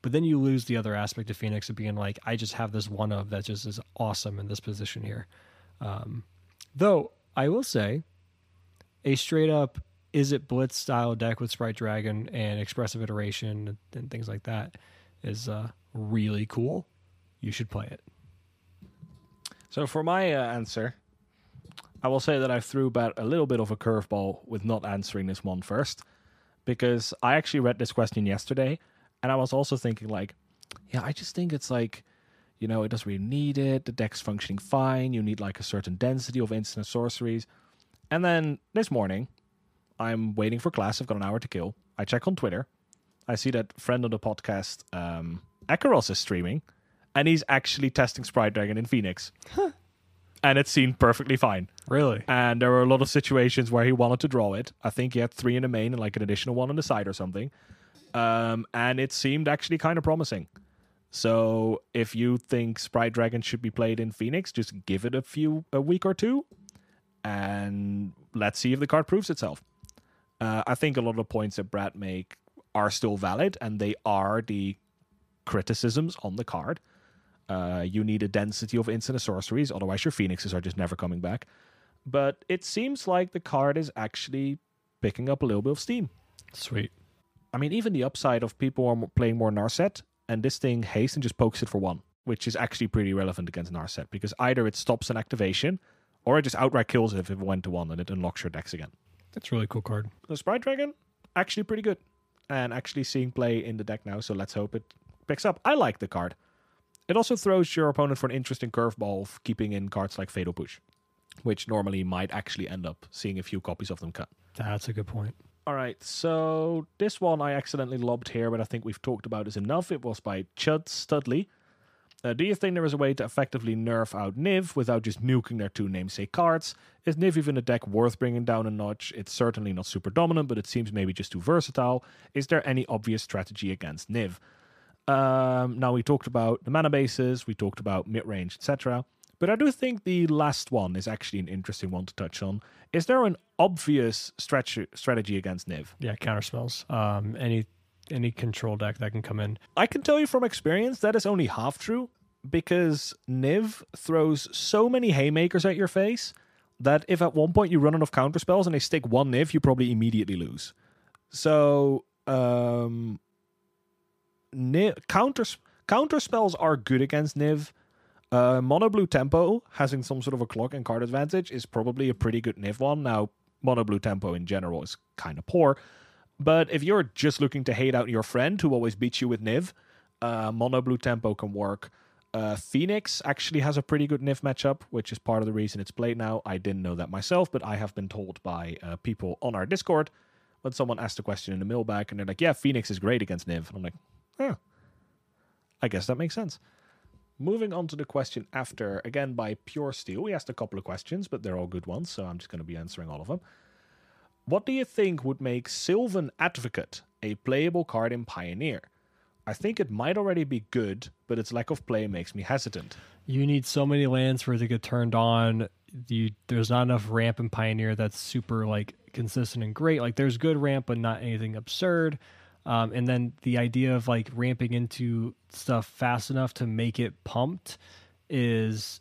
but then you lose the other aspect of Phoenix of being like, I just have this one of that just is awesome in this position here. Though I will say a straight up, is it blitz style deck with Sprite Dragon and expressive iteration and things like that is really cool. You should play it. So for my answer, I will say that I threw back a little bit of a curveball with not answering this one first, because I actually read this question yesterday and I was also thinking like, yeah, I just think it's like, it doesn't really need it. The deck's functioning fine. You need like a certain density of instant sorceries. And then this morning, I'm waiting for class. I've got an hour to kill. I check on Twitter. I see that friend of the podcast, Akaros, is streaming, and he's actually testing Sprite Dragon in Phoenix. Huh. And it seemed perfectly fine. Really? And there were a lot of situations where he wanted to draw it. I think he had 3 in the main and like an additional 1 on the side or something. And it seemed actually kind of promising. So if you think Sprite Dragon should be played in Phoenix, just give it a week or two, and let's see if the card proves itself. I think a lot of the points that Brad make are still valid, and they are the criticisms on the card. You need a density of instant sorceries, otherwise your Phoenixes are just never coming back. But it seems like the card is actually picking up a little bit of steam. Sweet. I mean, even the upside of people are playing more Narset, and this thing Haste and just pokes it for 1, which is actually pretty relevant against Narset, because either it stops an activation, or it just outright kills it if it went to 1 and it unlocks your decks again. That's a really cool card. The Sprite Dragon, actually pretty good. And actually seeing play in the deck now, so let's hope it picks up. I like the card. It also throws your opponent for an interesting curveball of keeping in cards like Fatal Push, which normally might actually end up seeing a few copies of them cut. That's a good point. All right, so this one I accidentally lobbed here, but I think we've talked about this enough. It was by Chud Studley. Do you think there is a way to effectively nerf out Niv without just nuking their 2 namesake cards? Is Niv even a deck worth bringing down a notch? It's certainly not super dominant, but it seems maybe just too versatile. Is there any obvious strategy against Niv? Now, we talked about the mana bases, we talked about mid-range, etc. But I do think the last one is actually an interesting one to touch on. Is there an obvious strategy against Niv? Yeah, counterspells. Any control deck that can come in. I can tell you from experience that is only half true, because Niv throws so many haymakers at your face that if at one point you run out of counterspells and they stick 1 Niv, you probably immediately lose. So counterspells are good against Niv. Mono-blue tempo, having some sort of a clock and card advantage, is probably a pretty good Niv one. Now, mono-blue tempo in general is kind of poor. But if you're just looking to hate out your friend who always beats you with Niv, mono-blue tempo can work. Phoenix actually has a pretty good Niv matchup, which is part of the reason it's played now. I didn't know that myself, but I have been told by people on our Discord when someone asked a question in the mailbag, and they're like, yeah, Phoenix is great against Niv. And I'm like, yeah, I guess that makes sense. Moving on to the question after, again, by Pure Steel. We asked a couple of questions, but they're all good ones, so I'm just going to be answering all of them. What do you think would make Sylvan Advocate a playable card in Pioneer? I think it might already be good, but its lack of play makes me hesitant. You need so many lands for it to get turned on. There's not enough ramp in Pioneer that's super like consistent and great. Like there's good ramp, but not anything absurd. And then the idea of like ramping into stuff fast enough to make it pumped is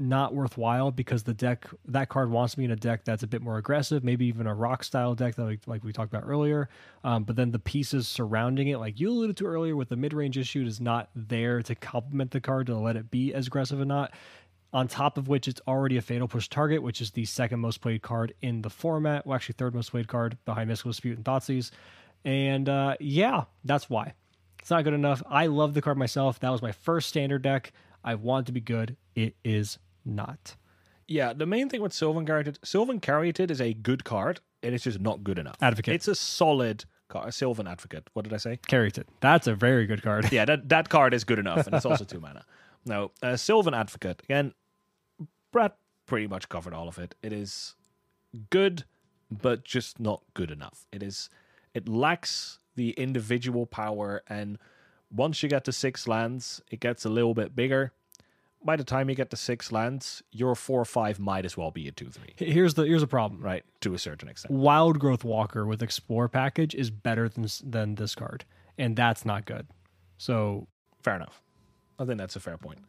not worthwhile, because the deck, that card wants to be in a deck that's a bit more aggressive, maybe even a rock style deck that like we talked about earlier, but then the pieces surrounding it, like you alluded to earlier with the mid-range issue, is not there to complement the card to let it be as aggressive or not, on top of which it's already a Fatal Push target, which is the second most played card in the format. Well, actually third most played card behind Mystical Dispute and Thoughtseize. And yeah, that's why it's not good enough. I love the card myself. That was my first standard deck. I want it to be good. It is not. Yeah, the main thing with Sylvan Caryatid is a good card. and it's just not good enough. Advocate. It's a solid card. A Sylvan Advocate. What did I say? Carried it. That's a very good card. Yeah, that card is good enough, and it's also 2 mana. No, Sylvan Advocate. Again, Brad pretty much covered all of it. It is good, but just not good enough. It lacks the individual power, and once you get to 6 lands, it gets a little bit bigger. By the time you get to 6 lands, your 4/5 might as well be a 2/3. Here's the problem, right? To a certain extent, Wild Growth Walker with Explore package is better than this card, and that's not good. So fair enough. I think that's a fair point.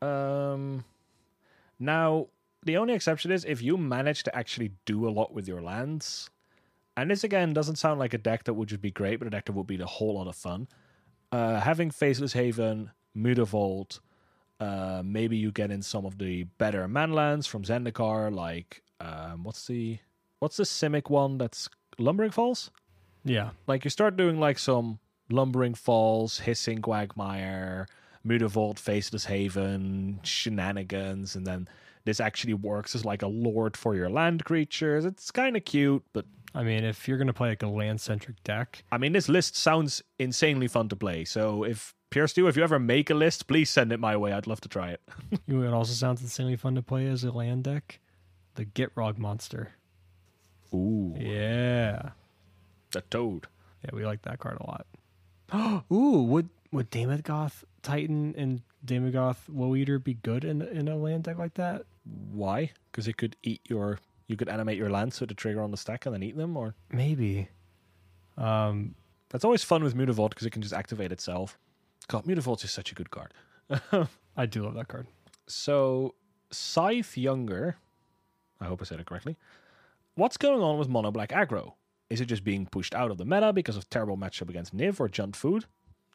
Now the only exception is if you manage to actually do a lot with your lands, and this again doesn't sound like a deck that would just be great, but a deck that would be a whole lot of fun. Having Faceless Haven, Mutavolt. Maybe you get in some of the better man lands from Zendikar, like what's the Simic one that's Lumbering Falls? Yeah. Like you start doing like some Lumbering Falls, Hissing Quagmire, Mutavolt, Faceless Haven, shenanigans, and then this actually works as like a lord for your land creatures. It's kind of cute, but I mean, if you're gonna play like a land-centric deck, I mean, this list sounds insanely fun to play. So if Pierce, if you ever make a list, please send it my way. I'd love to try it. You know what also sounds insanely fun to play as a land deck? The Gitrog Monster. Ooh. Yeah. The Toad. Yeah, we like that card a lot. Ooh, would Damogoth Titan and Damogoth Woe Eater be good in a land deck like that? Why? Because it could eat your... You could animate your lands with a trigger on the stack and then eat them, or... Maybe. That's always fun with Mutavolt because it can just activate itself. God, Mutavolt is such a good card. I do love that card. So, Scythe Younger. I hope I said it correctly. What's going on with mono-black aggro? Is it just being pushed out of the meta because of terrible matchup against Niv or Jund Food?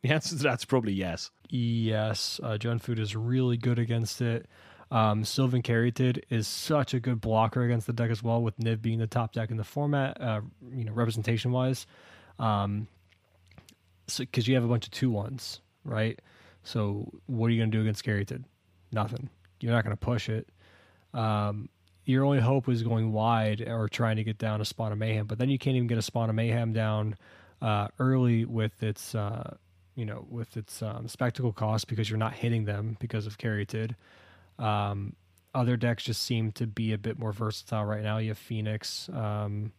The answer to that's probably yes. Yes, Jund Food is really good against it. Sylvan Caryatid is such a good blocker against the deck as well, with Niv being the top deck in the format, representation-wise. Because you have a bunch of 2/1s. Right? So what are you going to do against Caryatid? Nothing. You're not going to push it. Your only hope is going wide or trying to get down a Spawn of Mayhem, but then you can't even get a Spawn of Mayhem down early with its spectacle cost because you're not hitting them because of Caryatid. Other decks just seem to be a bit more versatile right now. You have Phoenix. I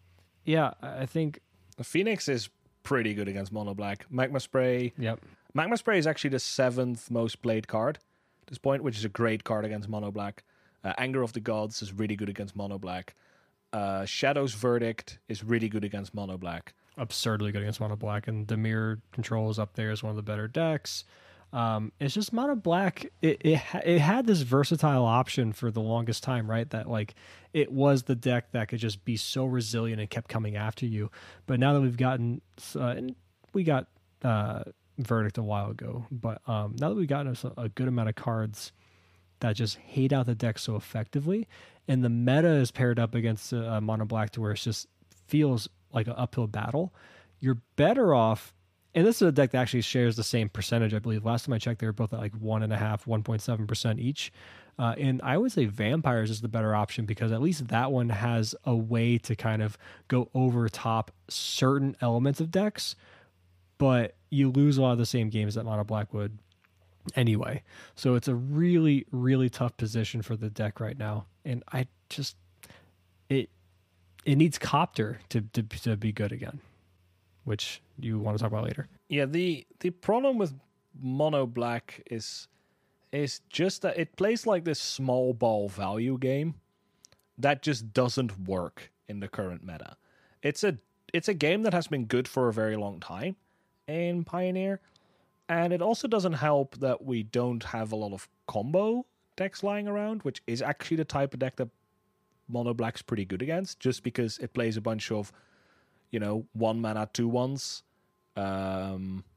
think Phoenix is pretty good against mono black. Magma Spray. Yep. Magma Spray is actually the 7th most played card at this point, which is a great card against mono black. Anger of the Gods is really good against mono black. Shadow's Verdict is really good against mono black. Absurdly good against mono black, and Dimir Control is up there as one of the better decks. It's just mono black. It had this versatile option for the longest time, right? That like it was the deck that could just be so resilient and kept coming after you. But now that we've gotten Verdict a while ago, but now that we've gotten a good amount of cards that just hate out the deck so effectively, and the meta is paired up against mono black to where it just feels like an uphill battle, you're better off. And this is a deck that actually shares the same percentage, I believe. Last time I checked, they were both at like 1.5%, 1.7% each. And I would say Vampires is the better option because at least that one has a way to kind of go over top certain elements of decks, but you lose a lot of the same games that mono black would anyway. So it's a really, really tough position for the deck right now. And I just, it needs Copter to be good again, which you want to talk about later. Yeah. The problem with mono black is just that it plays like this small ball value game that just doesn't work in the current meta. It's a game that has been good for a very long time in Pioneer, and it also doesn't help that we don't have a lot of combo decks lying around, which is actually the type of deck that mono black's pretty good against, just because it plays a bunch of 1 mana 2/1s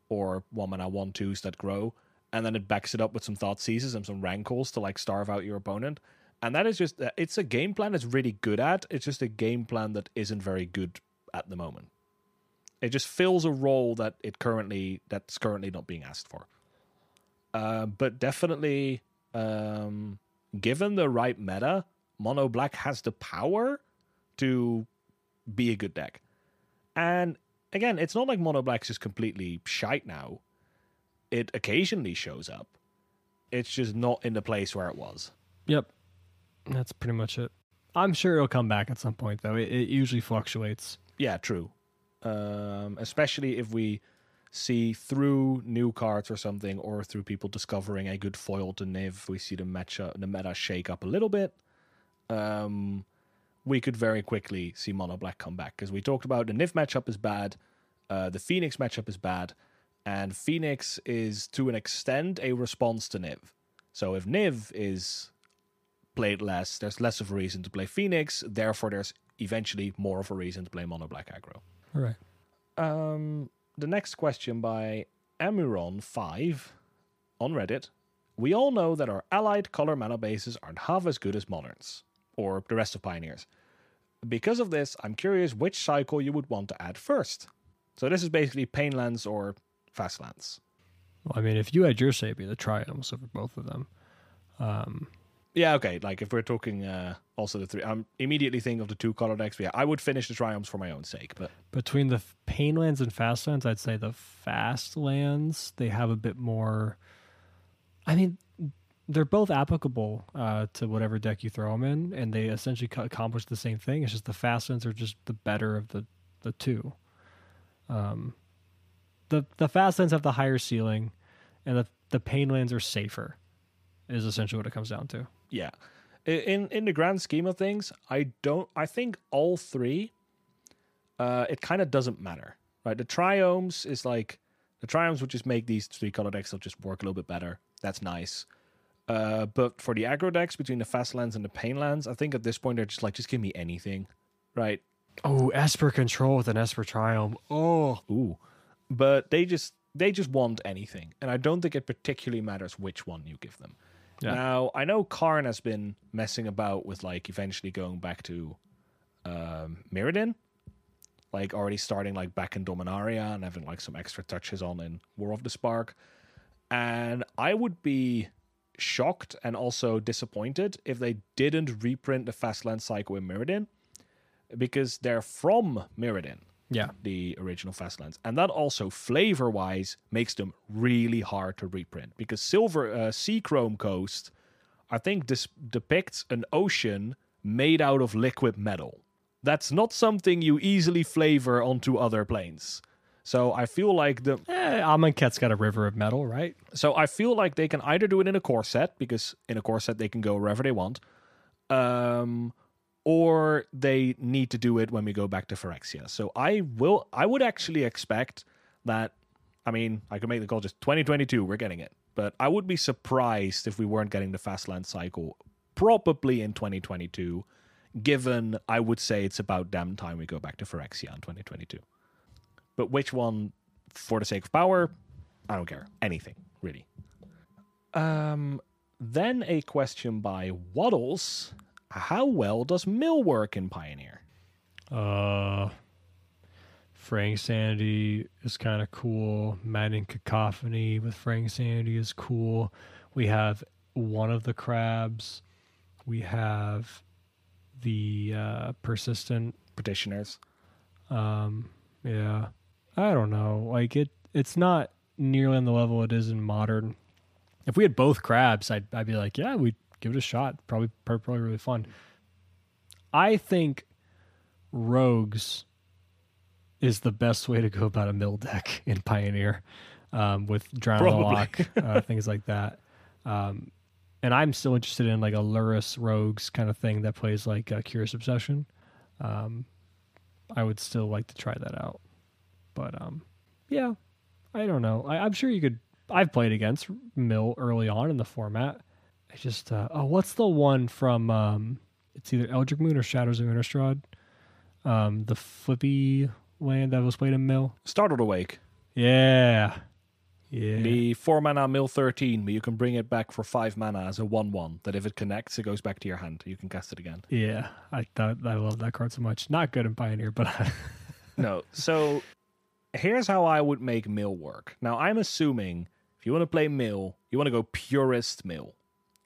or 1 mana 1/2s that grow, and then it backs it up with some Thought Seizes and some Rankles to like starve out your opponent. And that is just it's a game plan that's really good at. It's just a game plan that isn't very good at the moment. It just fills a role that that's currently not being asked for. But definitely, given the right meta, mono black has the power to be a good deck. And again, it's not like Mono Black's just completely shite now. It occasionally shows up. It's just not in the place where it was. Yep. That's pretty much it. I'm sure it'll come back at some point, though. It usually fluctuates. Yeah, true. Especially if we see through new cards or something, or through people discovering a good foil to Niv, we see the meta shake up a little bit. We could very quickly see Mono Black come back, because we talked about the Niv matchup is bad, the Phoenix matchup is bad, and Phoenix is, to an extent, a response to Niv. So if Niv is played less, there's less of a reason to play Phoenix, therefore there's eventually more of a reason to play Mono Black aggro. All right. The next question by Amuron5 on Reddit. We all know that our allied color mana bases aren't half as good as Moderns, or the rest of Pioneers. Because of this, I'm curious which cycle you would want to add first. So this is basically Painlands or Fastlands. Well, I mean, if you had your say, it'd be the Triumphs over both of them. Yeah, okay, like if we're talking also the three, I'm immediately thinking of the two color decks. But yeah, I would finish the Triumphs for my own sake. But between the Painlands and Fastlands, I'd say the Fastlands, they have a bit more. I mean, they're both applicable to whatever deck you throw them in, and they essentially accomplish the same thing. It's just the Fastlands are just the better of the two. The Fastlands have the higher ceiling, and the Painlands are safer, is essentially what it comes down to. Yeah. In the grand scheme of things, I think all three, it kind of doesn't matter, right? The Triumphs would just make these three color decks, they'll just work a little bit better. That's nice. But for the aggro decks, between the Fastlands and the Painlands, I think at this point, they're just like, just give me anything, right? Oh, Esper Control with an Esper Triumph. Oh. Ooh. But they just want anything. And I don't think it particularly matters which one you give them. Yeah. Now, I know Karn has been messing about with, like, eventually going back to Mirrodin. Like, already starting, like, back in Dominaria and having, like, some extra touches on in War of the Spark. And I would be shocked and also disappointed if they didn't reprint the Fastland cycle in Mirrodin, because they're from Mirrodin. Yeah, the original Fastlands. And that also, flavor-wise, makes them really hard to reprint. Because Sea Chrome Coast, I think, depicts an ocean made out of liquid metal. That's not something you easily flavor onto other planes. So I feel like Amonkhet's got a river of metal, right? So I feel like they can either do it in a core set, because in a core set they can go wherever they want, or they need to do it when we go back to Phyrexia. So I would actually expect that, I mean, I could make the call, just 2022, we're getting it. But I would be surprised if we weren't getting the Fastland cycle probably in 2022, given I would say it's about damn time we go back to Phyrexia in 2022. But which one, for the sake of power, I don't care. Anything, really. Then a question by Waddles. How well does Mill work in Pioneer? Fraying Sanity is kind of cool. Maddening Cacophony with Fraying Sanity is cool. We have one of the crabs. We have the persistent petitioners. Yeah, I don't know. Like it's not nearly on the level it is in Modern. If we had both crabs, I'd be like, yeah, we'd give it a shot. Probably really fun. I think Rogues is the best way to go about a mill deck in Pioneer, with Drown the Lock, things like that. And I'm still interested in like a Lurrus Rogues kind of thing that plays like Curious Obsession. I would still like to try that out. But yeah, I don't know. I'm sure you could. I've played against mill early on in the format. I just, what's the one from, it's either Eldrick Moon or Shadows of Innistrad, the flippy land that was played in mill? Startled Awake. Yeah. The 4-mana mill 13, but you can bring it back for 5 mana as a 1-1, that if it connects, it goes back to your hand. You can cast it again. Yeah, I love that card so much. Not good in Pioneer, but... No, so here's how I would make mill work. Now, I'm assuming if you want to play mill, you want to go purist mill.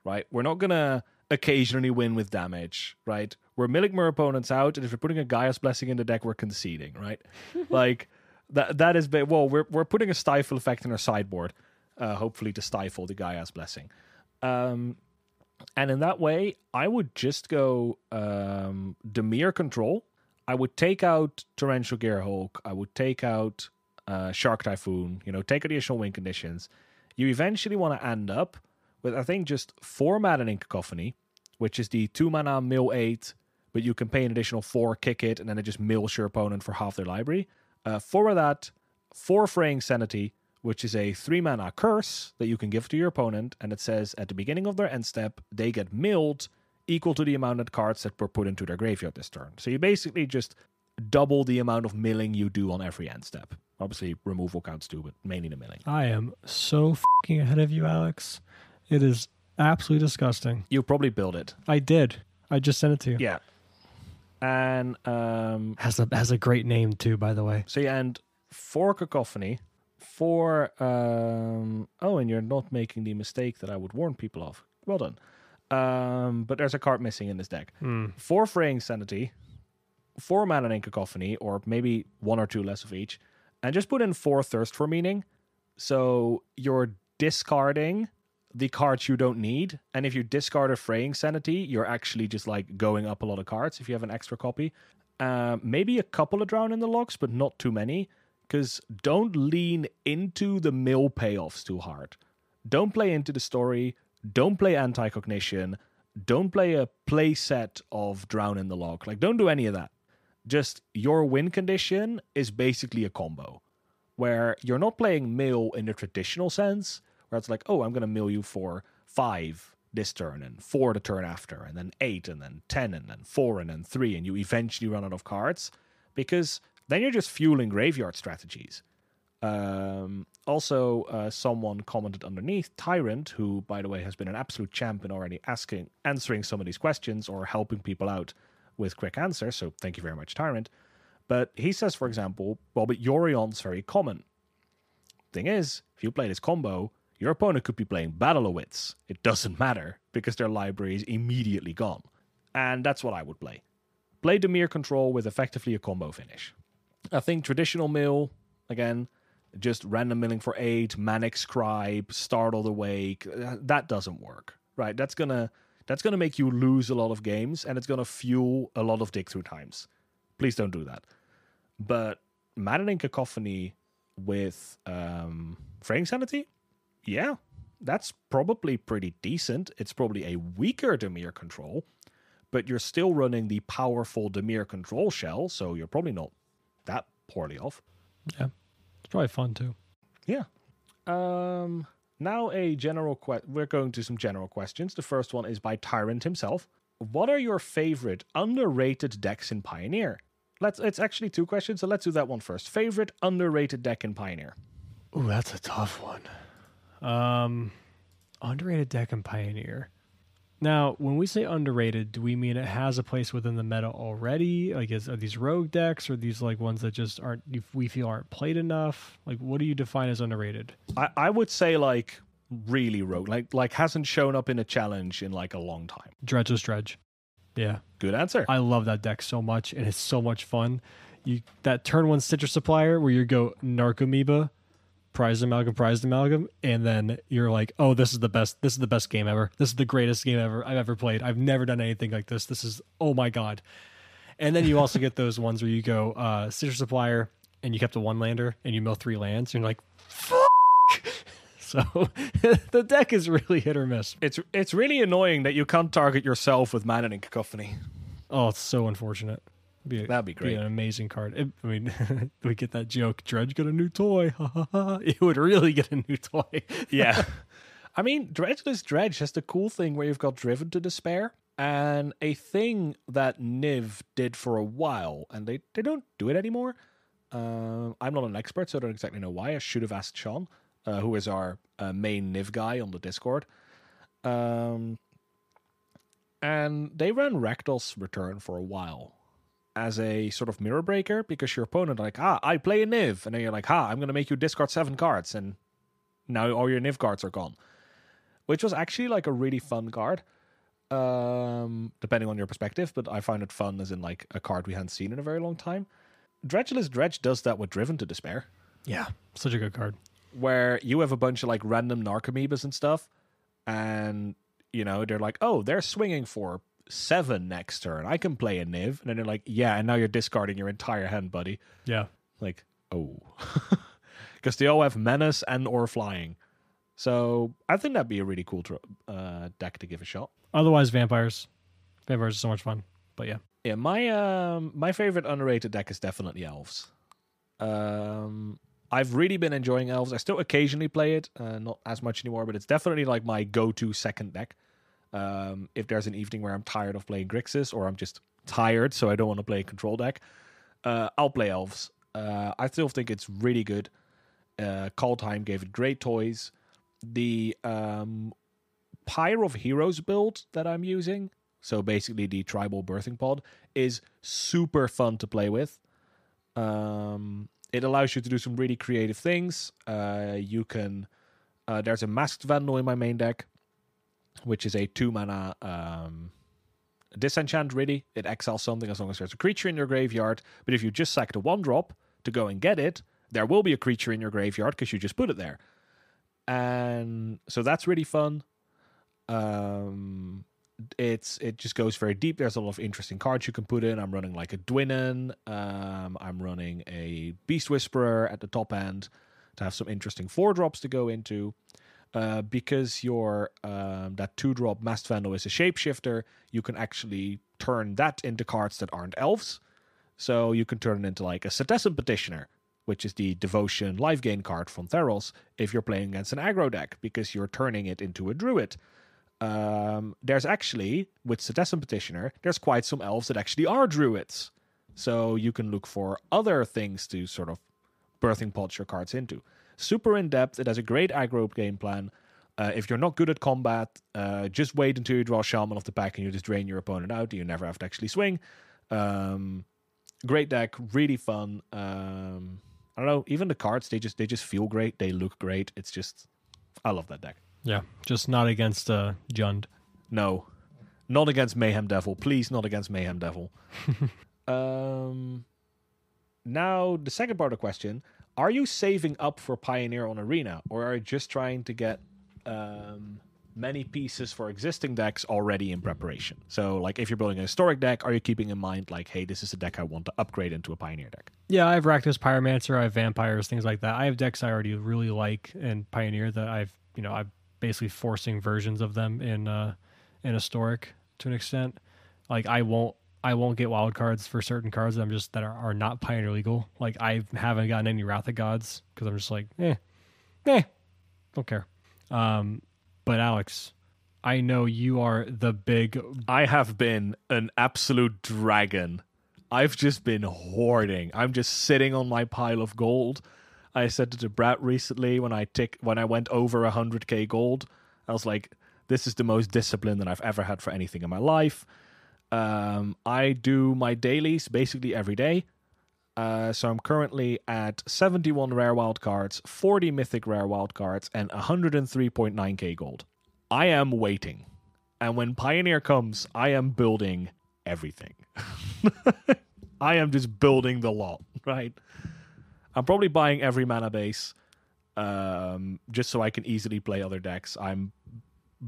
Right, we're not gonna occasionally win with damage, right? We're milling our opponents out, and if we're putting a Gaia's Blessing in the deck, we're conceding, right? Like, that is... Well, we're putting a Stifle effect in our sideboard, hopefully to stifle the Gaia's Blessing. And in that way, I would just go Dimir Control. I would take out Torrential Gearhulk. I would take out Shark Typhoon. You know, take additional win conditions. You eventually want to end up with, I think, just 4 mana in Cacophony, which is the 2 mana mill 8, but you can pay an additional 4, kick it, and then it just mills your opponent for half their library. 4 of that, 4 Fraying Sanity, which is a 3 mana curse that you can give to your opponent, and it says at the beginning of their end step, they get milled equal to the amount of cards that were put into their graveyard this turn. So you basically just double the amount of milling you do on every end step. Obviously, removal counts too, but mainly the milling. I am so fucking ahead of you, Alex. It is absolutely disgusting. You probably built it. I did. I just sent it to you. Yeah. And... has a great name too, by the way. So yeah, and for Cacophony... For, and you're not making the mistake that I would warn people of. Well done. But there's a card missing in this deck. 4 Fraying Sanity, 4 mana in Cacophony, or maybe 1 or 2 less of each, and just put in 4 Thirst for Meaning. So you're discarding the cards you don't need, and if you discard a Fraying Sanity, you're actually just like going up a lot of cards if you have an extra copy. Maybe a couple of Drown in the Locks, but not too many. Because don't lean into the mill payoffs too hard. Don't play into the story. Don't play anti-cognition. Don't play a playset of Drown in the Log. Like, don't do any of that. Just your win condition is basically a combo where you're not playing mill in the traditional sense, where it's like, oh, I'm going to mill you for 5 this turn and 4 the turn after, and then 8, and then 10, and then 4, and then 3, and you eventually run out of cards. Because... then you're just fueling graveyard strategies. Also, someone commented underneath, Tyrant, who, by the way, has been an absolute champion already answering some of these questions or helping people out with quick answers, so thank you very much, Tyrant. But he says, for example, well, but Yorion's very common. Thing is, if you play this combo, your opponent could be playing Battle of Wits. It doesn't matter, because their library is immediately gone. And that's what I would play. Play Dimir Control with effectively a combo finish. I think traditional mill, again, just random milling for 8, Manic Scribe, Startled Awake, that doesn't work, right? That's gonna make you lose a lot of games, and it's gonna fuel a lot of dig-through times. Please don't do that. But Maddening Cacophony with Fraying Sanity? Yeah, that's probably pretty decent. It's probably a weaker Dimir Control, but you're still running the powerful Dimir Control shell, so you're probably not that poorly off. Yeah, it's probably fun too. Yeah. Now a general question. We're going to some general questions. The first one is by Tyrant himself. What are your favorite underrated decks in Pioneer? It's actually 2 questions, so let's do that one first. Favorite underrated deck in Pioneer. Ooh, that's a tough one. Underrated deck in Pioneer. Now, when we say underrated, do we mean it has a place within the meta already? Like, are these rogue decks, or are these like ones that just we feel aren't played enough? Like, what do you define as underrated? I would say like really rogue, like hasn't shown up in a challenge in like a long time. Dredge's Dredge. Yeah, good answer. I love that deck so much, and it's so much fun. That turn 1 Citrus Supplier where you go Narcomoeba, Prized Amalgam, and then you're like, oh, this is the best game ever. This is the greatest game ever I've ever played. I've never done anything like this. This is, oh my God. And then you also get those ones where you go Citrus Supplier, and you kept a 1-lander, and you mill 3 lands, and you're like, fuck! So the deck is really hit or miss. It's really annoying that you can't target yourself with Maddening and Cacophony. Oh, it's so unfortunate. That'd be great. Be an amazing card. We get that joke, Dredge got a new toy. It would really get a new toy. Yeah. I mean, Dredgeless Dredge has the cool thing where you've got Driven to Despair, and a thing that Niv did for a while, and they don't do it anymore. I'm not an expert, so I don't exactly know why. I should have asked Sean, who is our main Niv guy on the Discord. And they ran Rakdos Return for a while as a sort of mirror breaker, because your opponent like, I play a Niv. And then you're like, I'm going to make you discard 7 cards. And now all your Niv cards are gone. Which was actually like a really fun card. depending on your perspective, but I find it fun as in like a card we hadn't seen in a very long time. Dredgeless Dredge does that with Driven to Despair. Yeah, such a good card. Where you have a bunch of like random Narcomoebas and stuff, and you know, they're like, oh, they're swinging for 7 next turn. I can play a Niv. And then they're like, yeah, and now you're discarding your entire hand, buddy. Yeah. Like, oh. Because they all have Menace and or Flying. So I think that'd be a really cool deck to give a shot. Otherwise, Vampires. Vampires are so much fun. But yeah. Yeah, my favorite underrated deck is definitely Elves. I've really been enjoying Elves. I still occasionally play it, not as much anymore, but it's definitely like my go-to second deck. If there's an evening where I'm tired of playing Grixis, or I'm just tired, so I don't want to play a control deck, I'll play Elves. I still think it's really good. Call Time gave it great toys. The Pyre of Heroes build that I'm using, so basically the Tribal Birthing Pod, is super fun to play with. It allows you to do some really creative things. There's a Masked Vandal in my main deck, which is a 2-mana disenchant, really. It exiles something as long as there's a creature in your graveyard. But if you just sack the 1/1 to go and get it, there will be a creature in your graveyard because you just put it there. And so that's really fun. It just goes very deep. There's a lot of interesting cards you can put in. I'm running like a Dwinnen. I'm running a Beast Whisperer at the top end to have some interesting 4-drops to go into. Because your that 2-drop Masked Vandal is a shapeshifter, you can actually turn that into cards that aren't Elves. So you can turn it into like a Setessan Petitioner, which is the Devotion life gain card from Theros, if you're playing against an aggro deck, because you're turning it into a Druid. There's actually, with Setessan Petitioner, there's quite some Elves that actually are Druids. So you can look for other things to sort of birthing pot your cards into. Super in-depth. It has a great aggro game plan. If you're not good at combat, just wait until you draw Shaman of the Pack and you just drain your opponent out. You never have to actually swing. Great deck. Really fun. I don't know. Even the cards, they just feel great. They look great. It's just... I love that deck. Yeah. Just not against Jund. No. Not against Mayhem Devil. Please, not against Mayhem Devil. Now, the second part of the question... Are you saving up for Pioneer on Arena, or are you just trying to get many pieces for existing decks already in preparation? So, like, if you're building a historic deck, are you keeping in mind, like, hey, this is a deck I want to upgrade into a Pioneer deck? Yeah, I have Rakdos Pyromancer, I have Vampires, things like that. I have decks I already really like in Pioneer that I'm basically forcing versions of them in historic to an extent. Like, I won't get wild cards for certain cards that are not Pioneer legal. Like, I haven't gotten any Wrath of Gods because I'm just like, don't care. But Alex, I know you are the big... I have been an absolute dragon. I've just been hoarding. I'm just sitting on my pile of gold. I said to Brad recently when I went over 100k gold, I was like, this is the most discipline that I've ever had for anything in my life. I do my dailies basically every day. So I'm currently at 71 rare wild cards, 40 mythic rare wild cards, and 103.9k gold. I am waiting. And when Pioneer comes, I am building everything. I am just building the lot, right? I'm probably buying every mana base, just so I can easily play other decks. I'm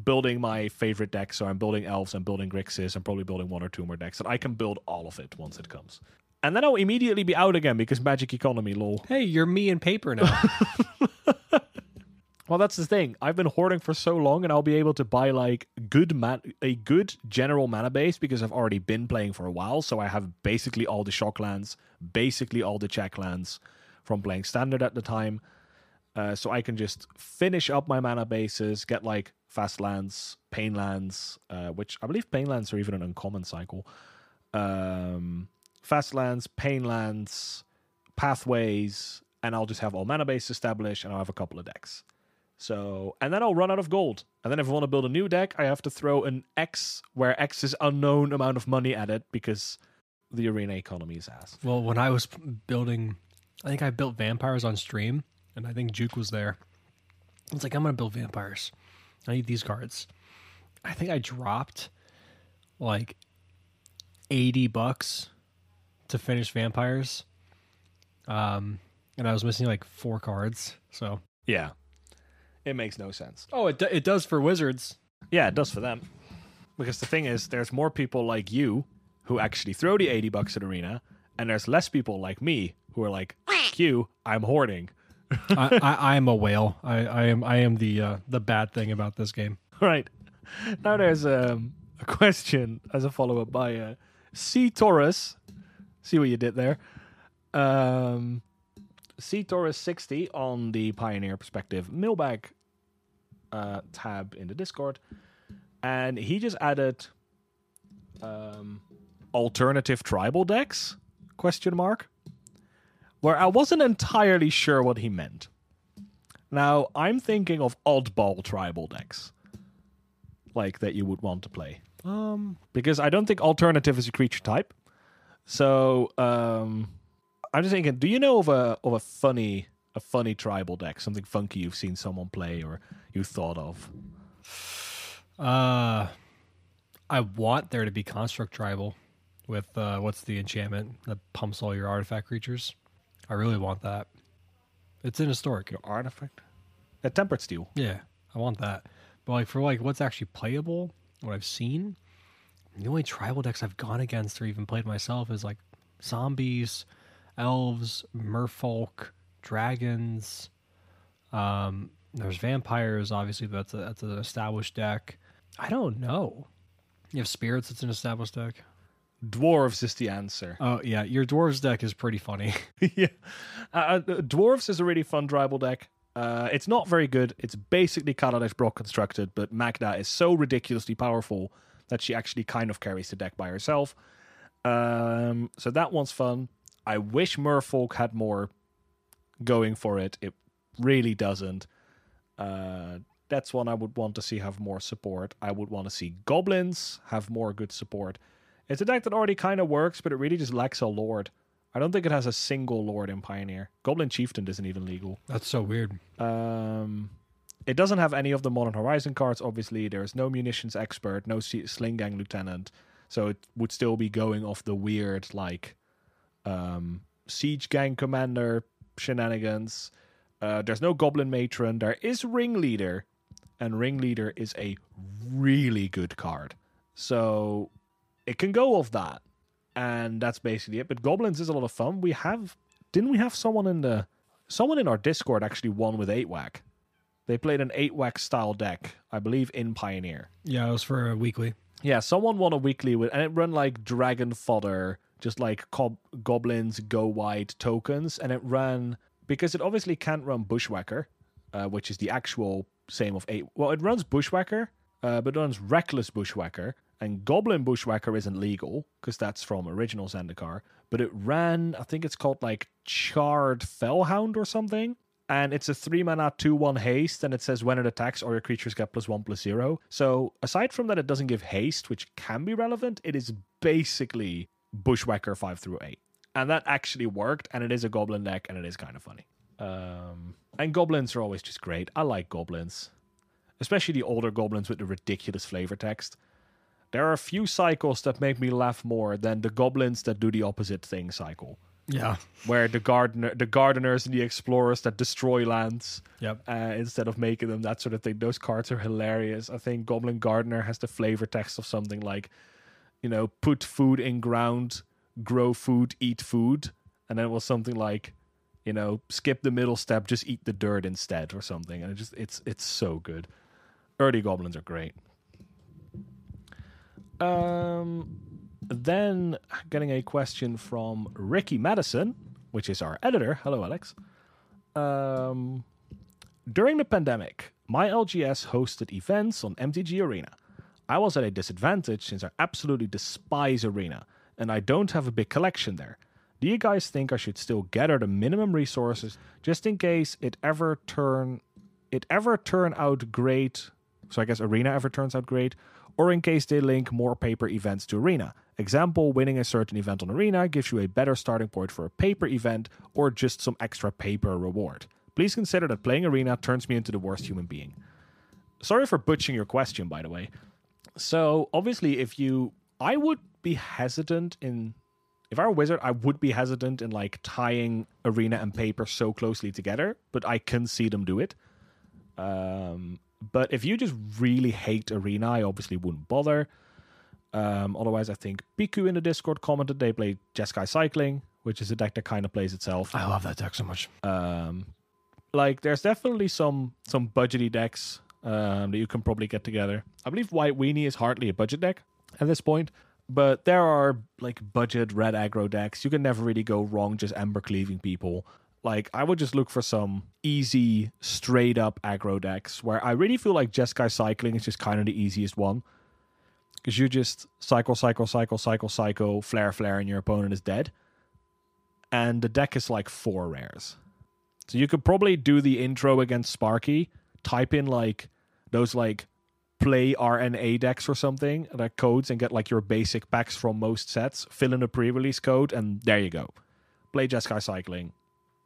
building my favorite deck, so I'm building Elves, I'm building Grixis, I'm probably building 1 or 2 more decks, and I can build all of it once it comes. And then I'll immediately be out again because Magic Economy, lol. Hey, you're me in paper now. Well, that's the thing. I've been hoarding for so long, and I'll be able to buy like a good general mana base because I've already been playing for a while, so I have basically all the shock lands, basically all the check lands from playing Standard at the time. So I can just finish up my mana bases, get like fast lands, pain lands, which I believe pain lands are even an uncommon cycle. Fast lands, pain lands, pathways, and I'll just have all mana bases established, and I'll have a couple of decks. So, and then I'll run out of gold. And then if I want to build a new deck, I have to throw an X, where X is unknown amount of money at it because the arena economy is ass. Well, when I was building, I think I built Vampires on stream. And I think Juke was there. It's like, I'm going to build Vampires. I need these cards. I think I dropped like $80 to finish Vampires. And I was missing like 4 cards. So yeah, it makes no sense. Oh, it does for Wizards. Yeah, it does for them. Because the thing is, there's more people like you who actually throw the $80 at Arena, and there's less people like me who are like, "Q, I'm hoarding." I'm a whale. I am the bad thing about this game. Right. Now there's a question as a follow-up by C. Torres. See what you did there. C. Torres 60 on the Pioneer Perspective mailbag tab in the Discord. And he just added alternative tribal decks? ? Where I wasn't entirely sure what he meant. Now, I'm thinking of oddball tribal decks. Like, that you would want to play. Because I don't think alternative is a creature type. So, I'm just thinking, do you know of a funny tribal deck? Something funky you've seen someone play or you thought of? I want there to be Construct Tribal with what's the enchantment that pumps all your artifact creatures. I really want that. It's an historic. Your artifact? A Tempered Steel. Yeah, I want that. But for what's actually playable, what I've seen, the only tribal decks I've gone against or even played myself is like zombies, elves, merfolk, dragons. There's vampires, obviously, but that's an established deck. I don't know. You have spirits, it's an established deck. Dwarves is the answer. Oh, yeah. Your dwarves deck is pretty funny. Yeah. Dwarves is a really fun tribal deck. It's not very good. It's basically Kaladesh Brock constructed, but Magda is so ridiculously powerful that she actually kind of carries the deck by herself. So that one's fun. I wish Merfolk had more going for it. It really doesn't. That's one I would want to see have more support. I would want to see goblins have more good support. It's a deck that already kind of works, but it really just lacks a lord. I don't think it has a single lord in Pioneer. Goblin Chieftain isn't even legal. That's so weird. It doesn't have any of the Modern Horizon cards, obviously. There's no Munitions Expert, no Sling Gang Lieutenant. So it would still be going off the weird, Siege Gang Commander shenanigans. There's no Goblin Matron. There is Ringleader. And Ringleader is a really good card. So it can go off that, and that's basically it. But goblins is a lot of fun. Didn't we have someone in our Discord actually won with 8-Wack? They played an 8-Wack style deck, I believe, in Pioneer. Yeah, it was for a weekly. Yeah, someone won a weekly with, and it ran like Dragon Fodder, just like goblins go wide tokens, and it ran because it obviously can't run Bushwhacker, which is the actual same of 8. Well, it runs Bushwhacker, but it runs Reckless Bushwhacker. And Goblin Bushwhacker isn't legal, because that's from original Zendikar. But it ran, I think it's called Charred Fellhound or something. And it's a 3-mana 2-1 haste, and it says when it attacks, all your creatures get +1/+0. So aside from that, it doesn't give haste, which can be relevant. It is basically Bushwhacker 5-8. And that actually worked, and it is a Goblin deck, and it is kind of funny. And Goblins are always just great. I like Goblins. Especially the older Goblins with the ridiculous flavor text. There are a few cycles that make me laugh more than the goblins that do the opposite thing cycle. Yeah. Where the gardeners and the explorers that destroy lands, yep, instead of making them that sort of thing. Those cards are hilarious. I think Goblin Gardener has the flavor text of something put food in ground, grow food, eat food. And then it was something skip the middle step, just eat the dirt instead or something. And it's so good. Early goblins are great. Then getting a question from Ricky Madison, which is our editor. Hello, Alex. During the pandemic, my LGS hosted events on MTG Arena. I was at a disadvantage since I absolutely despise Arena, and I don't have a big collection there. Do you guys think I should still gather the minimum resources just in case it ever turn out great? So I guess Arena ever turns out great. Or in case they link more paper events to Arena. Example, winning a certain event on Arena gives you a better starting point for a paper event or just some extra paper reward. Please consider that playing Arena turns me into the worst human being. Sorry for butchering your question, by the way. So, obviously, if you I would be hesitant in... If I were a wizard, I would be hesitant in like tying arena and paper so closely together, but I can see them do it. But if you just really hate arena, I obviously wouldn't bother. Otherwise, I think Piku in the Discord commented they play Jeskai Cycling, which is a deck that kind of plays itself. I love that deck so much. Like, there's definitely some budgety decks that you can probably get together. I believe White Weenie is hardly a budget deck at this point. But there are, like, budget red aggro decks. You can never really go wrong just Ember Cleaving people. Like, I would just look for some easy, straight-up aggro decks where I really feel like Jeskai Cycling is just kind of the easiest one. Because you just cycle, flare, and your opponent is dead. And the deck is, like, 4 rares. So you could probably do the intro against Sparky, type in, like, those, like... play RNA decks or something, like codes, and get like your basic packs from most sets, fill in a pre-release code, and there you go. Play Jeskai Cycling.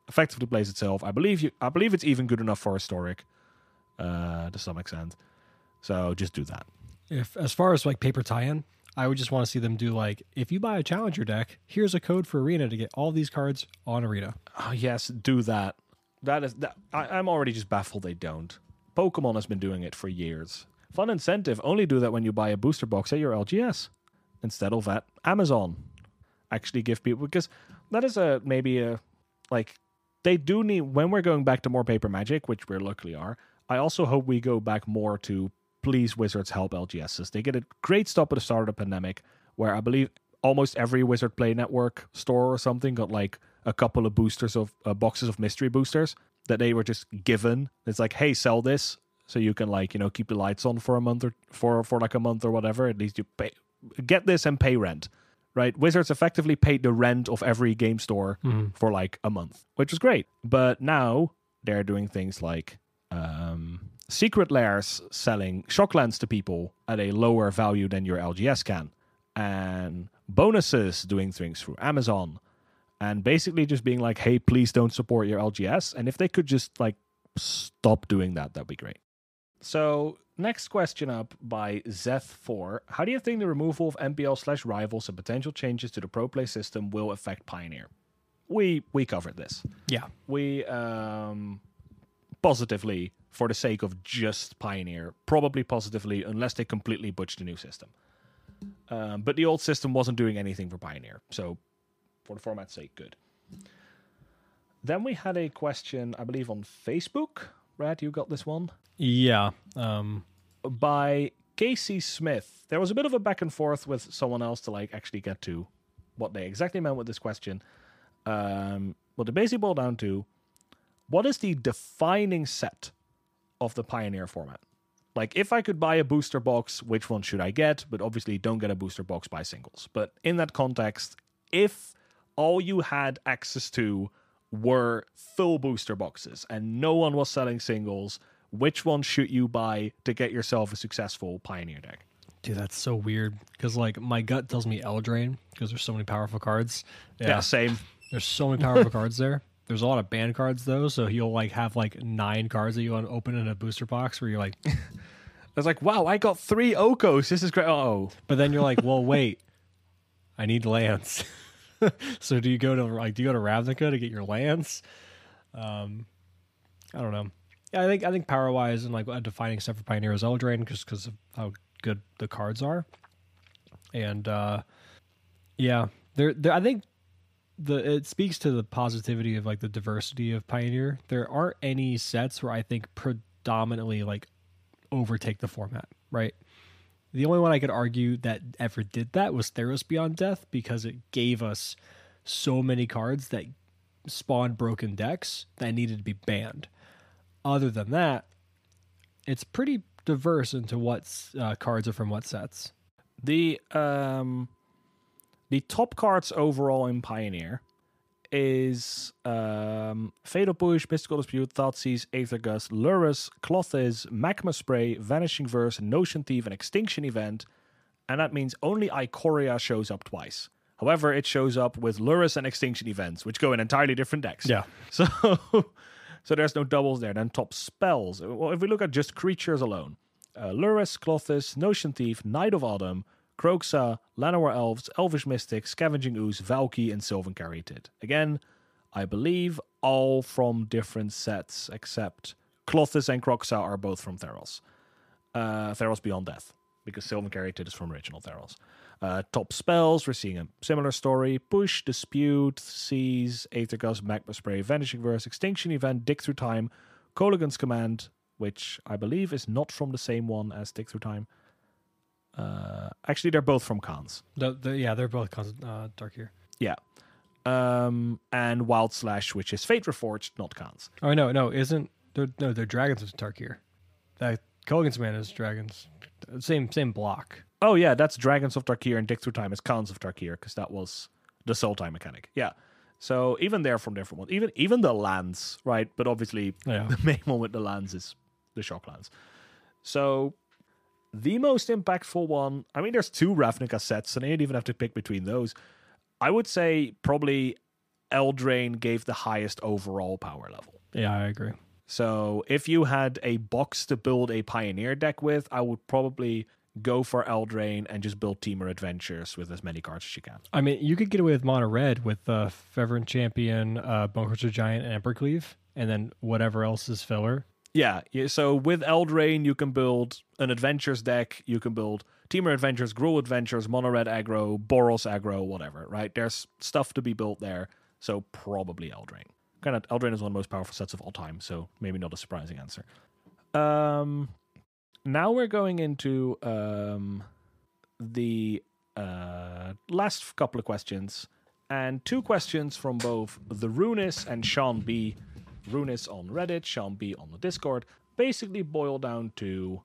Effectively plays itself. I believe it's even good enough for Historic to some extent. So just do that. If as far as like paper tie-in, I would just want to see them do like, if you buy a Challenger deck, here's a code for Arena to get all these cards on Arena. Oh yes, do that. I'm already just baffled they don't. Pokemon has been doing it for years. Fun incentive. Only do that when you buy a booster box at your LGS instead of at Amazon. Actually give people... Because that is a maybe a... Like, they do need... When we're going back to more paper magic, which we luckily are, I also hope we go back more to please wizards help LGSs. They get a great stop at the start of the pandemic where I believe almost every Wizard Play Network store or something got like a couple of boxes of mystery boosters that they were just given. It's like, hey, sell this. So you can like, you know, keep the lights on for a month or for like a month or whatever. At least you pay, get this and pay rent, right? Wizards effectively paid the rent of every game store for like a month, which is great. But now they're doing things like Secret Lairs selling Shocklands to people at a lower value than your LGS can, and bonuses doing things through Amazon, and basically just being like, hey, please don't support your LGS. And if they could just like stop doing that, that'd be great. So, next question up by Zeth4. How do you think the removal of MPL/rivals and potential changes to the Pro Play system will affect Pioneer? We covered this. Yeah. We, positively, for the sake of just Pioneer, probably positively, unless they completely butched the new system. But the old system wasn't doing anything for Pioneer. So, for the format's sake, good. Then we had a question, I believe, on Facebook. Brad, you got this one? Yeah. By Casey Smith. There was a bit of a back and forth with someone else to like actually get to what they exactly meant with this question. What it basically boiled down to, what is the defining set of the Pioneer format? Like, if I could buy a booster box, which one should I get? But obviously don't get a booster box, buy singles. But in that context, if all you had access to were full booster boxes and no one was selling singles, which one should you buy to get yourself a successful Pioneer deck? Dude, that's so weird, because like my gut tells me Eldraine, because there's so many powerful cards. Yeah, same. There's so many powerful cards there. There's a lot of banned cards though, so you'll like have like 9 cards that you want to open in a booster box where you're like, I was like, wow, I got 3 Okos. This is great. Oh, but then you're like, well, wait, I need lands. So do you go to Ravnica to get your lands? I don't know. Yeah, I think power wise and like a defining set for Pioneer is Eldraine, just because of how good the cards are. And yeah, there. I think it speaks to the positivity of like the diversity of Pioneer. There aren't any sets where I think predominantly like overtake the format, right? The only one I could argue that ever did that was Theros Beyond Death, because it gave us so many cards that spawned broken decks that needed to be banned. Other than that, it's pretty diverse into what cards are from what sets. The top cards overall in Pioneer is Fatal Push, Mystical Dispute, Thoughtseize, Aethergust, Lurrus, Clothiz, Magma Spray, Vanishing Verse, Notion Thief, and Extinction Event. And that means only Ikoria shows up twice. However, it shows up with Lurrus and Extinction Events, which go in entirely different decks. Yeah. So there's no doubles there. Then top spells. Well, if we look at just creatures alone, Lurrus, Clothiz, Notion Thief, Knight of Autumn, Croxa, Llanowar Elves, Elvish Mystics, Scavenging Ooze, Valky, and Sylvan Caryatid. Again, I believe all from different sets, except Clothis and Croxa are both from Theros. Theros Beyond Death, because Sylvan Caryatid is from original Theros. Top spells, we're seeing a similar story. Push, Dispute, Seize, Aethergust, Magma Spray, Vanishing Verse, Extinction Event, Dig Through Time, Coligan's Command, which I believe is not from the same one as Dig Through Time. Actually, they're both from Khans. They're both Khans, Darkir. Yeah. And Wild Slash, which is Fate Reforged, not Khans. Oh, no, isn't... They're Dragons of Tarkir. That Coligan's Command is Dragons. Same block. Oh, yeah, that's Dragons of Tarkir, and Dig Through Time is Khans of Tarkir, because that was the Soul Time mechanic. Yeah. So even they're from different ones. Even the lands, right? But obviously, The main one with the lands is the Shocklands. So the most impactful one... I mean, there's two Ravnica sets, and you don't even have to pick between those. I would say probably Eldraine gave the highest overall power level. Yeah, I agree. So if you had a box to build a Pioneer deck with, I would probably... go for Eldraine and just build Temur Adventures with as many cards as you can. I mean, you could get away with Mono Red with Feverent Champion, Bone Crusher Giant, and Emperorcleave, and then whatever else is filler. Yeah, so with Eldraine, you can build an Adventures deck. You can build Temur Adventures, Gruul Adventures, Mono Red Aggro, Boros Aggro, whatever, right? There's stuff to be built there, so probably Eldraine. Kind of, Eldraine is one of the most powerful sets of all time, so maybe not a surprising answer. Now we're going into the last couple of questions. And two questions from both the Runis and Sean B. Runis on Reddit, Sean B. on the Discord. Basically boil down to,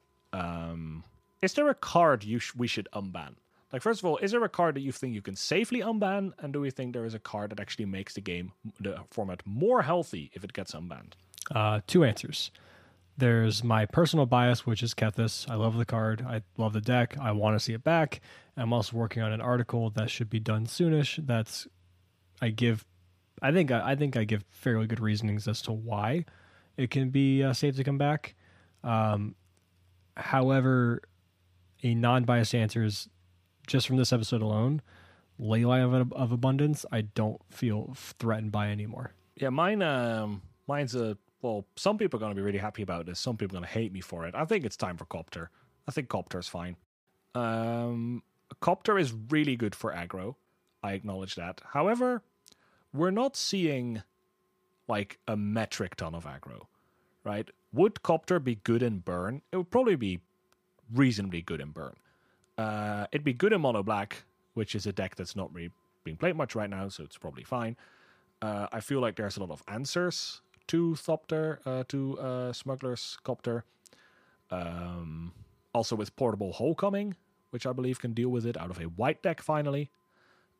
is there a card we should unban? Like, first of all, is there a card that you think you can safely unban? And do we think there is a card that actually makes the format more healthy if it gets unbanned? Two answers. There's my personal bias, which is Kethis. I love the card. I love the deck. I want to see it back. I'm also working on an article that should be done soonish. I think I give fairly good reasonings as to why it can be safe to come back. However, a non-biased answer is just from this episode alone. Leyline of Abundance, I don't feel threatened by anymore. Yeah, mine's a. Well, some people are going to be really happy about this. Some people are going to hate me for it. I think it's time for Copter. I think Copter is fine. Copter is really good for aggro. I acknowledge that. However, we're not seeing like a metric ton of aggro, right? Would Copter be good in burn? It would probably be reasonably good in burn. It'd be good in mono black, which is a deck that's not really being played much right now, so it's probably fine. I feel like there's a lot of answers to Smuggler's Copter. Also with Portable Hole coming, which I believe can deal with it out of a white deck finally,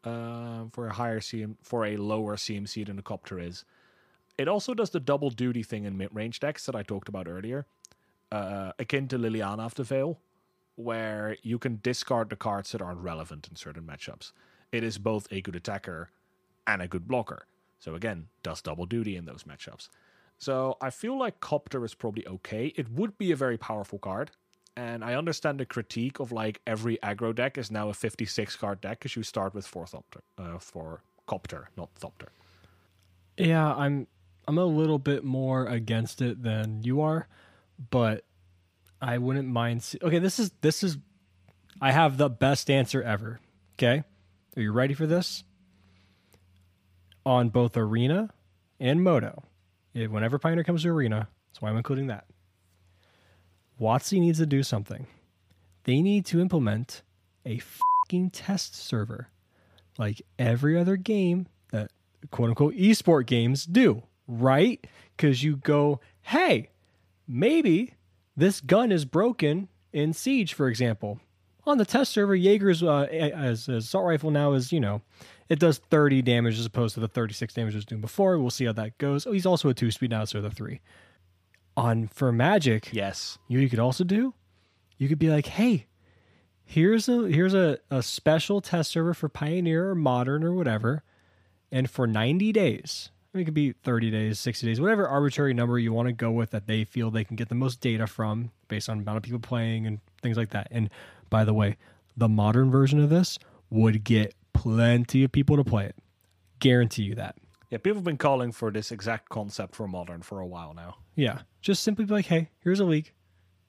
for a lower CMC than the Copter is. It also does the double duty thing in mid-range decks that I talked about earlier, akin to Liliana of the Veil, where you can discard the cards that aren't relevant in certain matchups. It is both a good attacker and a good blocker. So again, does double duty in those matchups. So I feel like Copter is probably okay. It would be a very powerful card. And I understand the critique of like every aggro deck is now a 56 card deck because you start with four Copter, not Thopter. Yeah, I'm a little bit more against it than you are, but I wouldn't mind. Okay, this is I have the best answer ever. Okay? Are you ready for this? On both Arena and Moto, whenever Pioneer comes to Arena, that's why I'm including that. WotC needs to do something. They need to implement a fucking test server, like every other game that "quote unquote" esport games do, right? Because you go, hey, maybe this gun is broken in Siege, for example. On the test server, Jaeger's assault rifle now is, it does 30 damage as opposed to the 36 damage it was doing before. We'll see how that goes. Oh, he's also a 2-speed now, so the 3. For Magic, yes, you could also do. You could be like, hey, here's a special test server for Pioneer or Modern or whatever, and for 90 days, it could be 30 days, 60 days, whatever arbitrary number you want to go with that they feel they can get the most data from based on the amount of people playing and things like that. And by the way, the modern version of this would get plenty of people to play it. Guarantee you that. Yeah, people have been calling for this exact concept for modern for a while now. Yeah, just simply be like, hey, here's a league.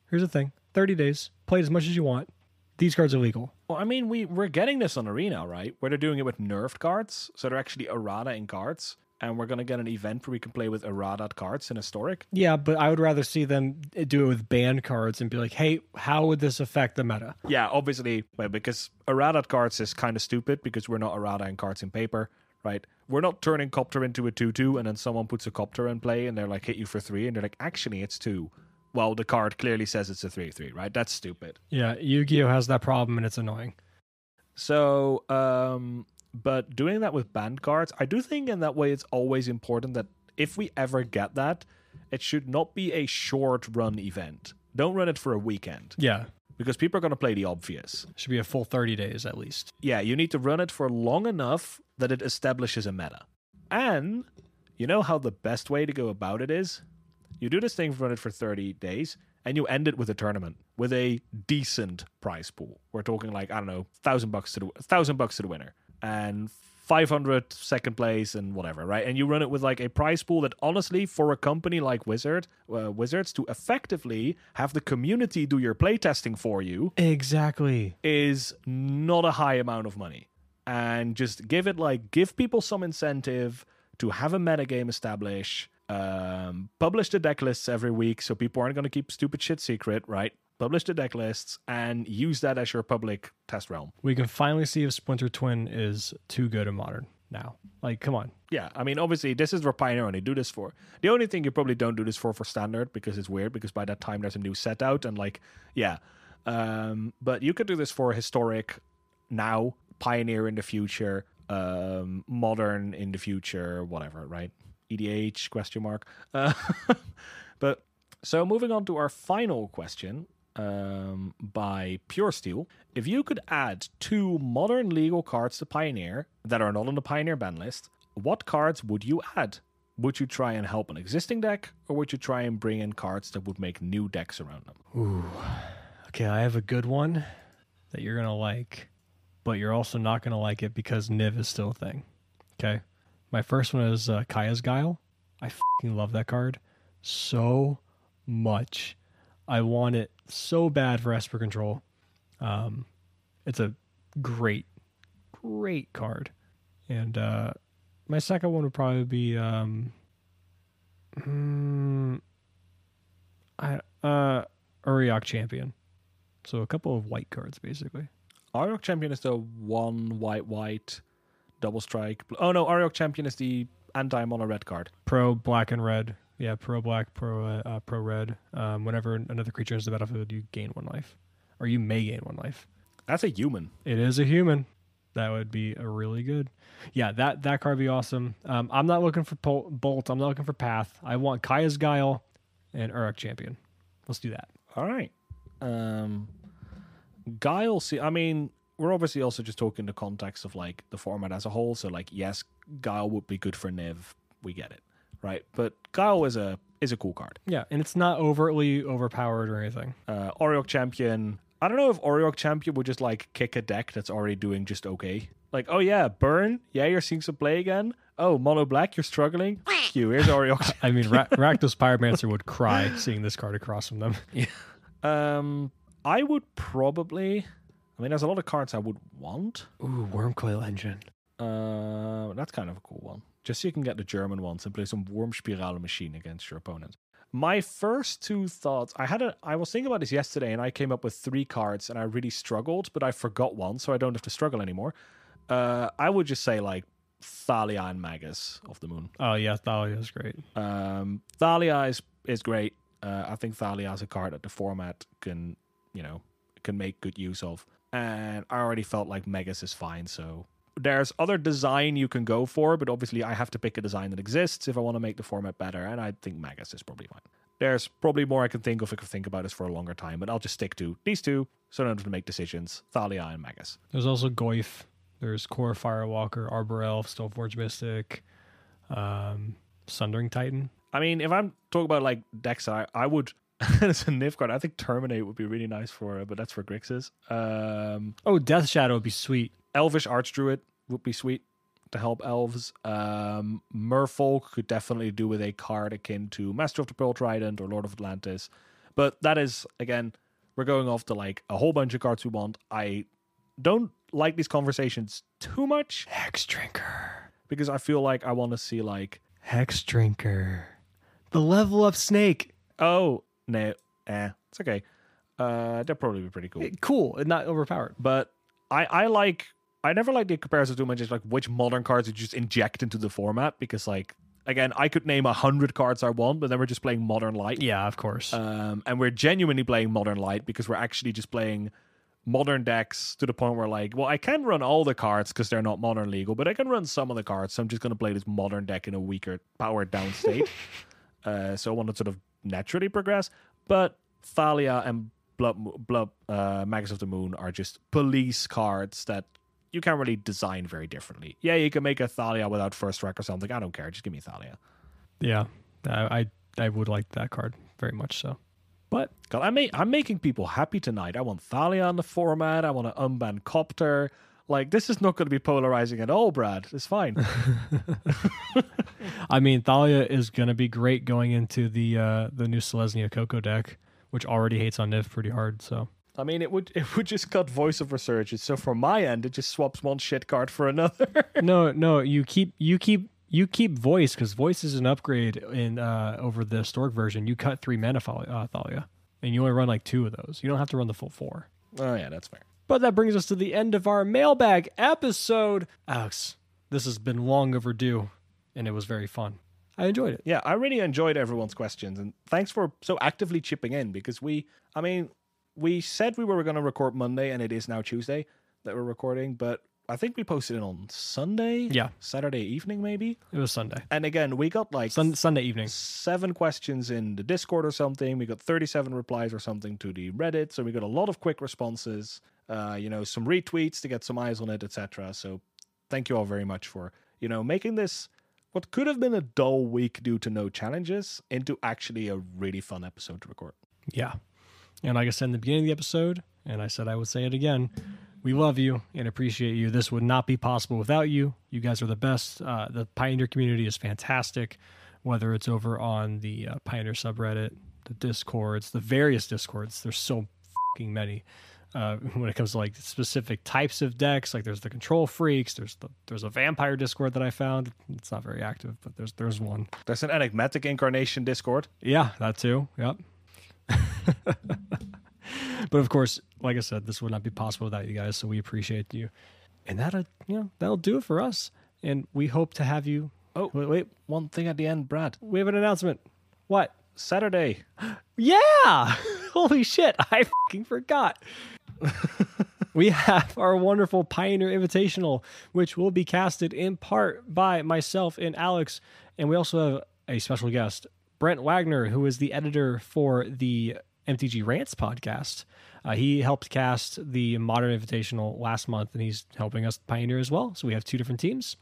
Here's a thing. 30 days. Play it as much as you want. These cards are legal. Well, I mean, we're getting this on Arena, right? Where they're doing it with nerfed cards. So they're actually errata in cards. And we're going to get an event where we can play with errata cards in Historic. Yeah, but I would rather see them do it with banned cards and be like, hey, how would this affect the meta? Yeah, obviously, because errata cards is kind of stupid because we're not errata in cards in paper, right? We're not turning Copter into a 2-2 and then someone puts a Copter in play and they're like, hit you for 3. And they're like, actually, it's 2. Well, the card clearly says it's a 3-3, right? That's stupid. Yeah, Yu-Gi-Oh! Has that problem and it's annoying. So, but doing that with banned cards, I do think in that way it's always important that if we ever get that, it should not be a short-run event. Don't run it for a weekend. Yeah. Because people are going to play the obvious. It should be a full 30 days at least. Yeah, you need to run it for long enough that it establishes a meta. And you know how the best way to go about it is? You do this thing, run it for 30 days, and you end it with a tournament with a decent prize pool. We're talking like, I don't know, $1,000 to the winner and 500 second place and whatever, right? And you run it with like a prize pool that honestly, for a company like Wizards to effectively have the community do your playtesting for you. Exactly. Is not a high amount of money. And just give people some incentive to have a metagame established. Publish the deck lists every week so people aren't going to keep stupid shit secret, right? Publish the deck lists and use that as your public test realm. We can finally see if Splinter Twin is too good in Modern now. Like, come on. Yeah, I mean, obviously, this is what Pioneer only do this for. The only thing you probably don't do this for Standard, because it's weird, because by that time there's a new set out and but you could do this for Historic now, Pioneer in the future, Modern in the future, whatever, right? EDH, ? But so moving on to our final question by Pure Steel. If you could add 2 modern legal cards to Pioneer that are not on the Pioneer ban list, what cards would you add? Would you try and help an existing deck, or would you try and bring in cards that would make new decks around them? Ooh, okay, I have a good one that you're going to like, but you're also not going to like it because Niv is still a thing, okay? My first one is Kaya's Guile. I fucking love that card so much. I want it so bad for Esper Control. It's a great, great card. And my second one would probably be Uriok Champion. So a couple of white cards, basically. Uriok Champion is the 1 white. Double strike. Oh no, Uriok Champion is the anti-mono red card. Pro black and red. Yeah, pro black, pro red. Whenever another creature enters the battlefield, you gain 1 life, or you may gain 1 life. That's a human. It is a human. That would be a really good. Yeah, that card would be awesome. I'm not looking for Bolt. I'm not looking for Path. I want Kaya's Guile and Uriok Champion. Let's do that. All right. Guile. See, I mean, we're obviously also just talking the context of like the format as a whole. So like, yes, Guile would be good for Niv. We get it, right? But Guile is a cool card. Yeah, and it's not overtly overpowered or anything. Uriok Champion. I don't know if Uriok Champion would just like kick a deck that's already doing just okay. Like, oh yeah, burn. Yeah, you're seeing some play again. Oh, mono black, you're struggling. Fuck you. Here's Uriok. I mean, Rakdos Pyromancer would cry seeing this card across from them. Yeah. I would probably. I mean, there's a lot of cards I would want. Ooh, Wurmcoil Engine. That's kind of a cool one. Just so you can get the German ones and play some Wurmspirale Machine against your opponent. My first 2 thoughts, I was thinking about this yesterday, and I came up with 3 cards, and I really struggled, but I forgot one, so I don't have to struggle anymore. I would just say, like, Thalia and Magus of the Moon. Oh, yeah, Thalia is great. Thalia is great. I think Thalia is a card that the format can make good use of. And I already felt like Magus is fine, so there's other design you can go for, but obviously I have to pick a design that exists if I want to make the format better, and I think Magus is probably fine. There's probably more I can think of if I could think about this for a longer time, but I'll just stick to these 2, so I don't have to make decisions, Thalia and Magus. There's also Goyf, there's Core Firewalker, Arbor Elf, Stillforged Mystic, Sundering Titan. I mean, if I'm talking about like decks, I would And it's a Nivgard. I think Terminate would be really nice for, but that's for Grixis. Oh, Death Shadow would be sweet. Elvish Archdruid would be sweet to help elves. Merfolk could definitely do with a card akin to Master of the Pearl Trident or Lord of Atlantis. But that is, again, we're going off to like a whole bunch of cards we want. I don't like these conversations too much. Hex Drinker. Because I feel like I want to see like Hex Drinker. The level up snake. Oh, no. It's okay. That'd probably be pretty cool. Cool and not overpowered. But I never like the comparison too much. It's like which modern cards you just inject into the format, because like, again, I could name 100 cards I want, but then we're just playing Modern Light. Yeah, of course. And we're genuinely playing Modern Light because we're actually just playing modern decks to the point where like, well, I can run all the cards because they're not modern legal, but I can run some of the cards. So I'm just going to play this modern deck in a weaker powered down state. So I want to sort of naturally progress, but Thalia and Magus of the Moon are just police cards that you can't really design very differently. Yeah, you can make a Thalia without first strike or something. I don't care. Just give me Thalia. Yeah, I would like that card very much so. But God, I'm making people happy tonight. I want Thalia on the format. I want an unbanned Copter. Like, this is not going to be polarizing at all, Brad. It's fine. I mean, Thalia is going to be great going into the new Selesnya Coco deck, which already hates on Niv pretty hard. So I mean, it would just cut Voice of Resurgence. So from my end, it just swaps one shit card for another. No, you keep Voice, because Voice is an upgrade in over the Stork version. You cut 3 mana Thalia, and you only run like 2 of those. You don't have to run the full 4. Oh yeah, that's fair. But that brings us to the end of our mailbag episode. Alex, this has been long overdue, and it was very fun. I enjoyed it. Yeah, I really enjoyed everyone's questions, and thanks for so actively chipping in, because we said we were going to record Monday, and it is now Tuesday that we're recording, but I think we posted it on Sunday? Yeah. Saturday evening, maybe? It was Sunday. And again, we got like Sunday evening. 7 questions in the Discord or something. We got 37 replies or something to the Reddit, so we got a lot of quick responses. Some retweets to get some eyes on it, etc. So thank you all very much for, making this what could have been a dull week due to no challenges into actually a really fun episode to record. Yeah. And like I said in the beginning of the episode, and I said I would say it again, we love you and appreciate you. This would not be possible without you. You guys are the best. The Pioneer community is fantastic, whether it's over on the Pioneer subreddit, the Discords, the various Discords. There's so fucking many. When it comes to like specific types of decks, like there's the Control Freaks, there's a Vampire Discord that I found. It's not very active, but there's one. There's an Enigmatic Incarnation Discord. Yeah, that too. Yep. But of course, like I said, this would not be possible without you guys. So we appreciate you, and that'll do it for us. And we hope to have you. Oh, wait, one thing at the end, Brad. We have an announcement. What? Saturday. Yeah. Holy shit, I fucking forgot. We have our wonderful Pioneer Invitational, which will be casted in part by myself and Alex. And we also have a special guest, Brent Wagner, who is the editor for the MTG Rants podcast. He helped cast the Modern Invitational last month, and he's helping us Pioneer as well. So we have 2 different teams.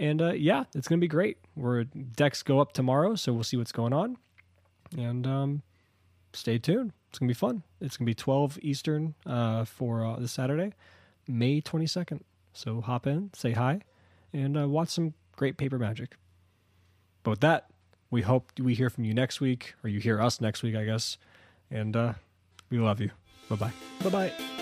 And yeah, it's going to be great. Our decks go up tomorrow, so we'll see what's going on. And stay tuned. It's going to be fun. It's going to be 12 Eastern for this Saturday, May 22nd. So hop in, say hi, and watch some great paper magic. But with that, we hope we hear from you next week, or you hear us next week, I guess. And we love you. Bye-bye. Bye-bye.